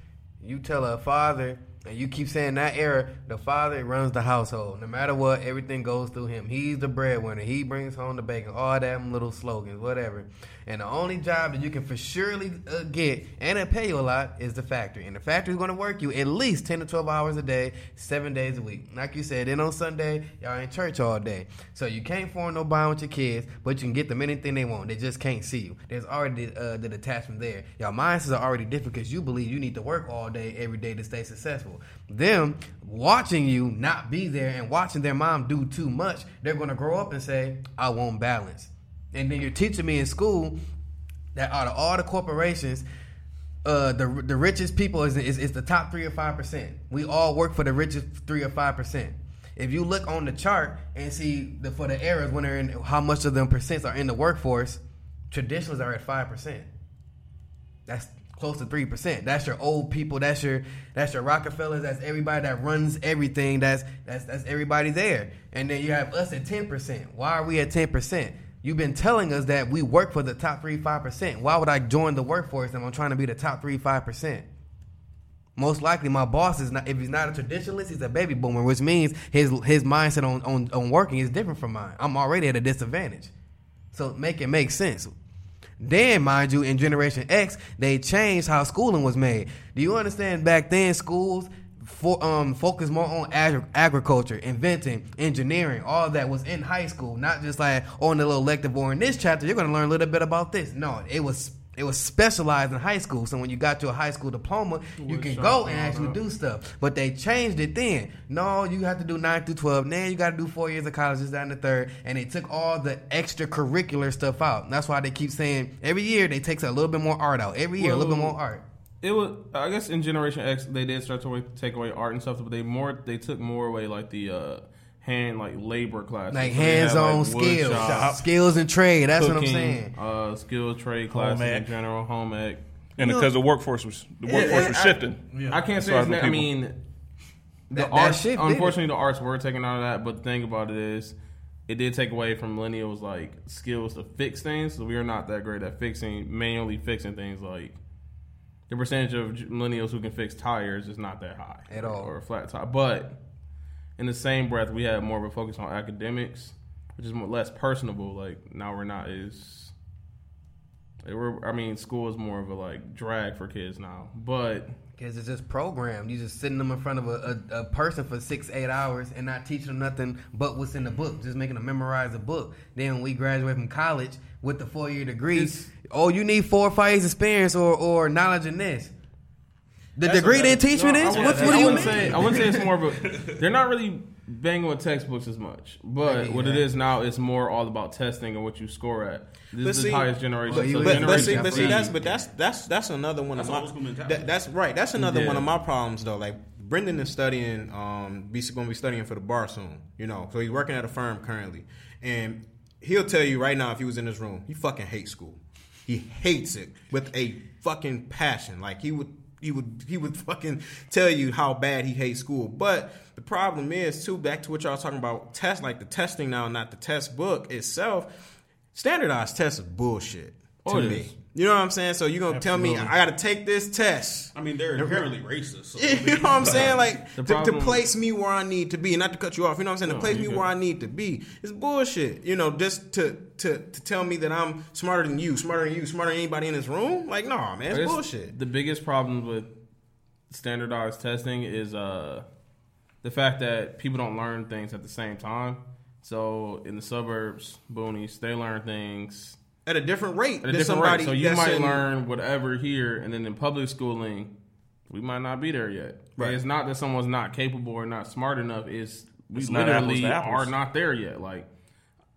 You tell a father, and you keep saying that era, the father runs the household. No matter what, everything goes through him. He's the breadwinner. He brings home the bacon, all that little slogans, whatever. And the only job that you can for surely uh, get, and it pay you a lot, is the factory. And the factory's going to work you at least ten to twelve hours a day, seven days a week. Like you said, then on Sunday, y'all in church all day. So you can't form no bond with your kids, but you can get them anything they want. They just can't see you. There's already uh, the detachment there. Y'all minds are already different because you believe you need to work all day, every day to stay successful. Them watching you not be there and watching their mom do too much, they're going to grow up and say, I want balance. And then you're teaching me in school that out of all the corporations, uh, the the richest people is, is, is the top three or five percent. We all work for the richest three or five percent. If you look on the chart and see the, for the eras when they're in, how much of them percents are in the workforce, traditionalists are at five percent. That's close to three percent. That's your old people. That's your that's your Rockefellers. That's everybody that runs everything. That's that's that's everybody there. And then you have us at ten percent. Why are we at ten percent? You've been telling us that we work for the top three, five percent. Why would I join the workforce if I'm trying to be the top three, five percent? Most likely my boss is not, if he's not a traditionalist, he's a baby boomer, which means his his mindset on, on, on working is different from mine. I'm already at a disadvantage. So make it make sense. Then, mind you, in Generation X, they changed how schooling was made. Do you understand? Back then, schools for, um, focused more on ag- agriculture, inventing, engineering, all that was in high school. Not just like on the little elective or in this chapter, you're going to learn a little bit about this. No, it was it was specialized in high school. So when you got your high school diploma, you can go and actually do stuff. But they changed it then. No, you have to do nine through twelve. Now you got to do four years of college, just down the third. And they took all the extracurricular stuff out. And that's why they keep saying every year they take a little bit more art out. Every year, well, a little bit more art. It was, I guess, in Generation X, they did start to away, take away art and stuff, but they more they took more away like the. Uh, Hand like labor classes, like so hands-on like skills, shop, skills and trade. That's cooking, what I'm saying. Uh, skill trade classes in general, home ec, and you because know, the workforce was the it, workforce it, was I, shifting. Yeah. I can't say it's not, I mean, the that, arts. That unfortunately, the arts were taken out of that. But the thing about it is, it did take away from millennials like skills to fix things. So we are not that great at fixing manually fixing things. Like the percentage of millennials who can fix tires is not that high at all, or a flat tire, but. In the same breath, we had more of a focus on academics, which is more, less personable. Like, now we're not as... Like we're, I mean, school is more of a, like, drag for kids now, but... Because it's just programmed. You're just sitting them in front of a, a, a person for six, eight hours and not teaching them nothing but what's in the book, just making them memorize the book. Then when we graduate from college with the four-year degree, it's, oh, you need four or five years experience or, or knowledge in this. The that's degree they teach me this? What do you mean? Say, I wouldn't say it's more of a... They're not really They ain't going to textbooks as much. But yeah, what it is now, it's more all about testing and what you score at. This is the see, highest generation. Well, so but, generation but see, but see that's, but that's, that's, that's another one that's of my... That, that's right. That's another yeah. one of my problems, though. Like, Brendan is studying, um, going to be studying for the bar soon. You know, so he's working at a firm currently. And he'll tell you right now, if he was in this room, he fucking hates school. He hates it with a fucking passion. Like, he would... He would he would fucking tell you how bad he hates school. But the problem is, too, back to what y'all was talking about, test, like the testing now, not the test book itself, standardized tests is bullshit to oh, me. You know what I'm saying? So you're going to tell me I got to take this test. I mean, they're inherently racist. So you know what I'm saying? Like, to, to place me where I need to be, not to cut you off. You know what I'm saying? No, to place me good. where I need to be. It's bullshit. You know, just to, to, to tell me that I'm smarter than you, smarter than you, smarter than anybody in this room. Like, no, nah, man, it's, it's bullshit. The biggest problem with standardized testing is uh, the fact that people don't learn things at the same time. So in the suburbs, boonies, they learn things at a different rate than somebody. So you might learn whatever here, and then in public schooling, we might not be there yet. Right. And it's not that someone's not capable or not smart enough. It's we literally are not there yet. Like,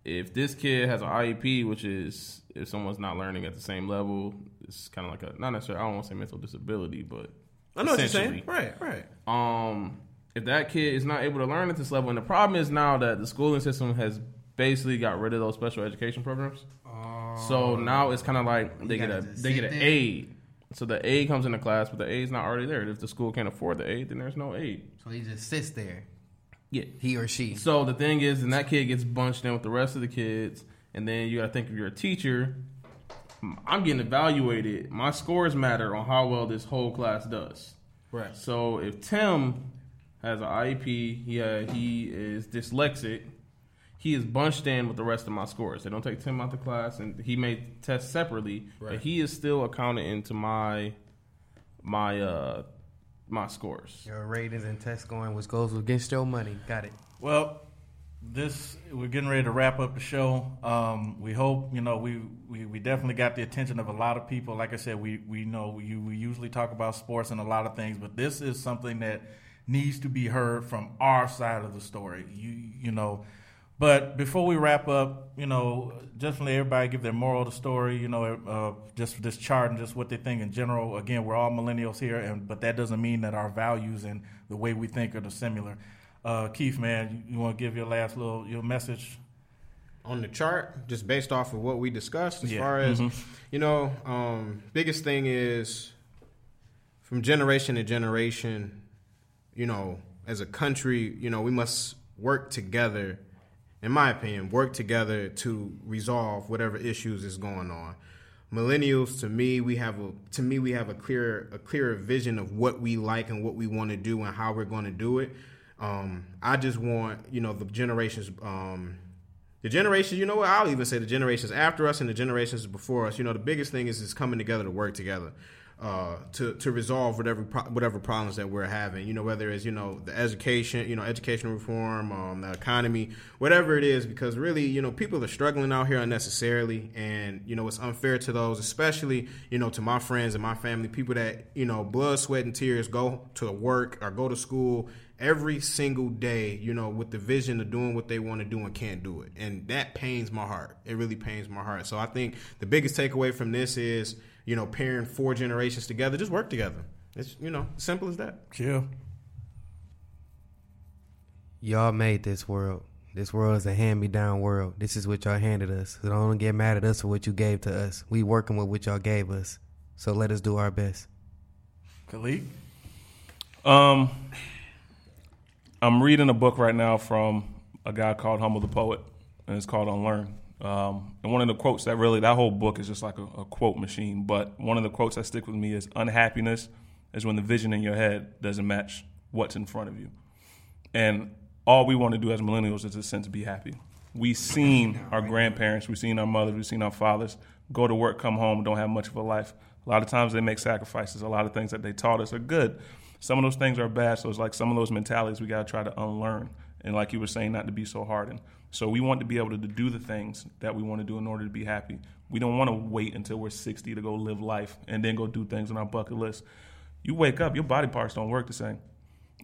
if this kid has an I E P, which is if someone's not learning at the same level, it's kind of like a, not necessarily, I don't want to say mental disability, but I know what you're saying. Right, right. Um, if that kid is not able to learn at this level, and the problem is now that the schooling system has basically got rid of those special education programs. So now it's kind of like they get a they get an aid. So the aid comes into class, but the aid's not already there. If the school can't afford the aid, then there's no aid. So he just sits there. Yeah. He or she. So the thing is, then that kid gets bunched in with the rest of the kids, and then you got to think if you're a teacher, I'm getting evaluated. My scores matter on how well this whole class does. Right. So if Tim has an I E P, yeah, he is dyslexic. He is bunched in with the rest of my scores. They don't take Tim out the class, and he may test separately, right. but he is still accounted into my my uh, my scores. Your ratings and test scoring, which goes against your money. Got it. Well, this we're getting ready to wrap up the show. Um, we hope you know we, we we definitely got the attention of a lot of people. Like I said, we we know you we usually talk about sports and a lot of things, but this is something that needs to be heard from our side of the story. You you know. But before we wrap up, you know, just let everybody give their moral of the story, you know, uh, just this chart and just what they think in general. Again, we're all millennials here, and but that doesn't mean that our values and the way we think are the similar. Uh, Keith, man, you, you want to give your last little your message? On the chart, just based off of what we discussed as yeah. far as, mm-hmm. you know, um, biggest thing is from generation to generation, you know, as a country, you know, we must work together. In my opinion, work together to resolve whatever issues is going on. Millennials, to me, we have a to me we have a clearer a clearer vision of what we like and what we want to do and how we're going to do it. Um, I just want you know the generations, um, the generations. You know what? I'll even say the generations after us and the generations before us. You know, the biggest thing is is coming together to work together. Uh, to, to resolve whatever pro- whatever problems that we're having, you know, whether it's, you know, the education, you know, educational reform, um, the economy, whatever it is, because really, you know, people are struggling out here unnecessarily. And, you know, it's unfair to those, especially, you know, to my friends and my family, people that, you know, blood, sweat and tears go to work or go to school every single day, you know, with the vision of doing what they want to do and can't do it. And that pains my heart. It really pains my heart. So I think the biggest takeaway from this is, you know, pairing four generations together, just work together. It's, you know, simple as that. Yeah. Y'all made this world. This world is a hand-me-down world. This is what y'all handed us. So don't get mad at us for what you gave to us. We working with what y'all gave us. So let us do our best. Kaleek? Um, I'm reading a book right now from a guy called Humble the Poet, and it's called Unlearn. Um, and one of the quotes that really, that whole book is just like a, a quote machine, but one of the quotes that stick with me is unhappiness is when the vision in your head doesn't match what's in front of you. And all we want to do as millennials is a sense to be happy. We've seen our grandparents, we've seen our mothers, we've seen our fathers go to work, come home, don't have much of a life. A lot of times they make sacrifices. A lot of things that they taught us are good. Some of those things are bad. So it's like some of those mentalities we got to try to unlearn. And like you were saying, not to be so hardened. So we want to be able to do the things that we want to do in order to be happy. We don't want to wait until we're sixty to go live life and then go do things on our bucket list. You wake up, your body parts don't work the same.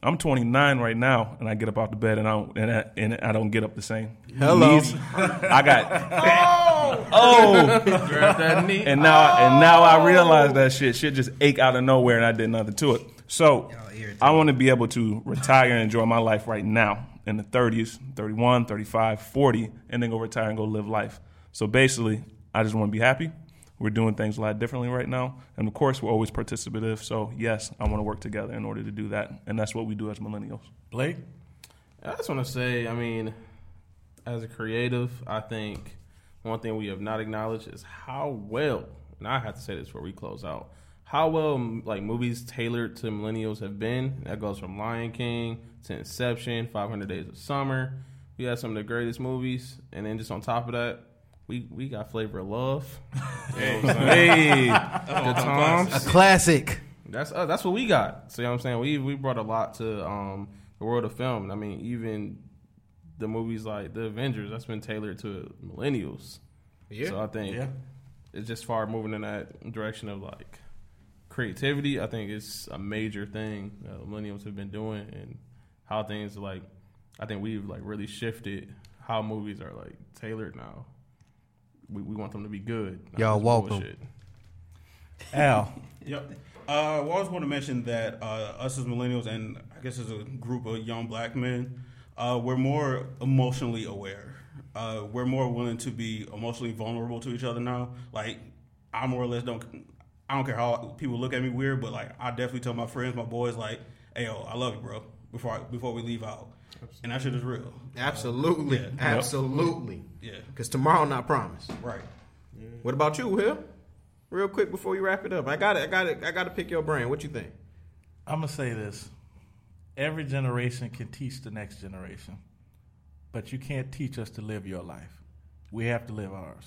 I'm twenty-nine right now, and I get up out the bed, and I don't, and I, and I don't get up the same. Hello, knees, I got oh, oh. Grab that knee. and now oh. and now I realize that shit shit just ache out of nowhere, and I did nothing to it. So I want to be able to retire and enjoy my life right now in the thirties, thirty-one, thirty-five, forty, and then go retire and go live life. So basically, I just want to be happy. We're doing things a lot differently right now. And, of course, we're always participative. So, yes, I want to work together in order to do that. And that's what we do as millennials. Blake? I just want to say, I mean, as a creative, I think one thing we have not acknowledged is how well, and I have to say this before we close out, how well like movies tailored to millennials have been. That goes from Lion King to Inception, five hundred Days of Summer. We had some of the greatest movies. And then just on top of that, We we got Flavor of Love. Hey, hey. The Toms. A classic. That's uh, that's what we got. See what I'm saying? We we brought a lot to um, the world of film. I mean, even the movies like The Avengers, that's been tailored to millennials. Yeah. So I think yeah. it's just far moving in that direction of like creativity. I think it's a major thing that millennials have been doing, and how things like, I think we've like really shifted how movies are like tailored now. We, we want them to be good. Y'all welcome. Al. Yep. Uh, well, I just want to mention that uh, us as millennials, and I guess as a group of young black men, uh, we're more emotionally aware. Uh, we're more willing to be emotionally vulnerable to each other now. Like, I more or less don't, I don't care how people look at me weird, but like, I definitely tell my friends, my boys, like, hey, yo, I love you, bro, before I, before we leave out. Absolutely. And that shit is real. Absolutely. Uh, yeah. Absolutely. Yeah. Because tomorrow not promised. Right. Yeah. What about you, Will? Real quick before you wrap it up. I got it. I got it. I got to pick your brain. What you think? I'm going to say this. Every generation can teach the next generation. But you can't teach us to live your life. We have to live ours.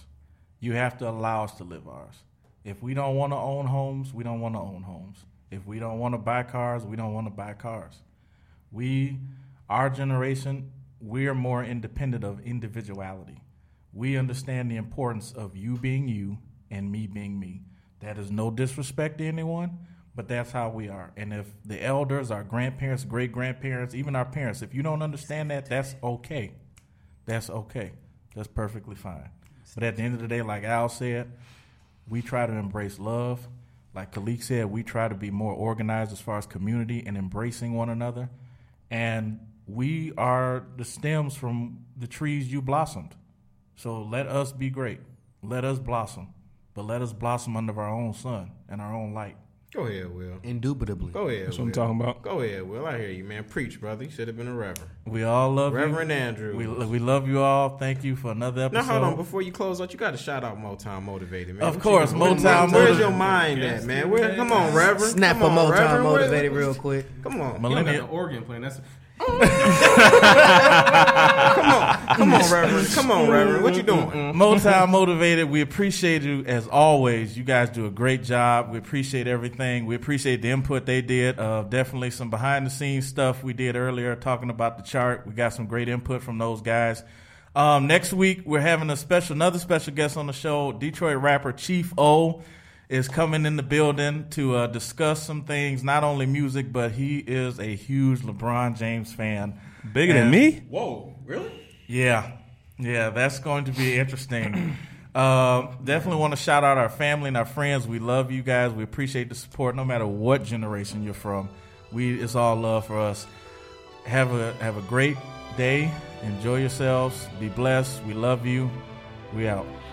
You have to allow us to live ours. If we don't want to own homes, we don't want to own homes. If we don't want to buy cars, we don't want to buy cars. We... Our generation, we are more independent of individuality. We understand the importance of you being you and me being me. That is no disrespect to anyone, but that's how we are. And if the elders, our grandparents, great-grandparents, even our parents, if you don't understand that, that's okay. That's okay. That's perfectly fine. But at the end of the day, like Al said, we try to embrace love. Like Kaleek said, we try to be more organized as far as community and embracing one another. And we are the stems from the trees you blossomed. So let us be great. Let us blossom. But let us blossom under our own sun and our own light. Go ahead, Will. Indubitably. Go ahead, That's Will. That's what I'm talking about. Go ahead, Will. I hear you, man. Preach, brother. You should have been a reverend. We all love Reverend you. Reverend Andrew. We, we love you all. Thank you for another episode. Now, hold on. Before you close out, you got to shout out Motown Motivated, man. Of what course, you, Motown Motivated. Where's your mind yes, at, man? Where, come on, Reverend. Snap on, a Motown Reverend. Motivated real quick. Come on. Millennial. You got the organ playing. That's... come on, come on, Reverend. Come on, Reverend. What you doing? Motown Motivated. We appreciate you as always. You guys do a great job. We appreciate everything. We appreciate the input they did. Uh, definitely some behind the scenes stuff we did earlier talking about the chart. We got some great input from those guys. Um, next week we're having a special, another special guest on the show. Detroit rapper Chief O is coming in the building to uh, discuss some things, not only music, but he is a huge LeBron James fan. Bigger and, than me? Whoa, really? Yeah. Yeah, that's going to be interesting. uh, definitely want to shout out our family and our friends. We love you guys. We appreciate the support no matter what generation you're from. We It's all love for us. Have a, have a great day. Enjoy yourselves. Be blessed. We love you. We out.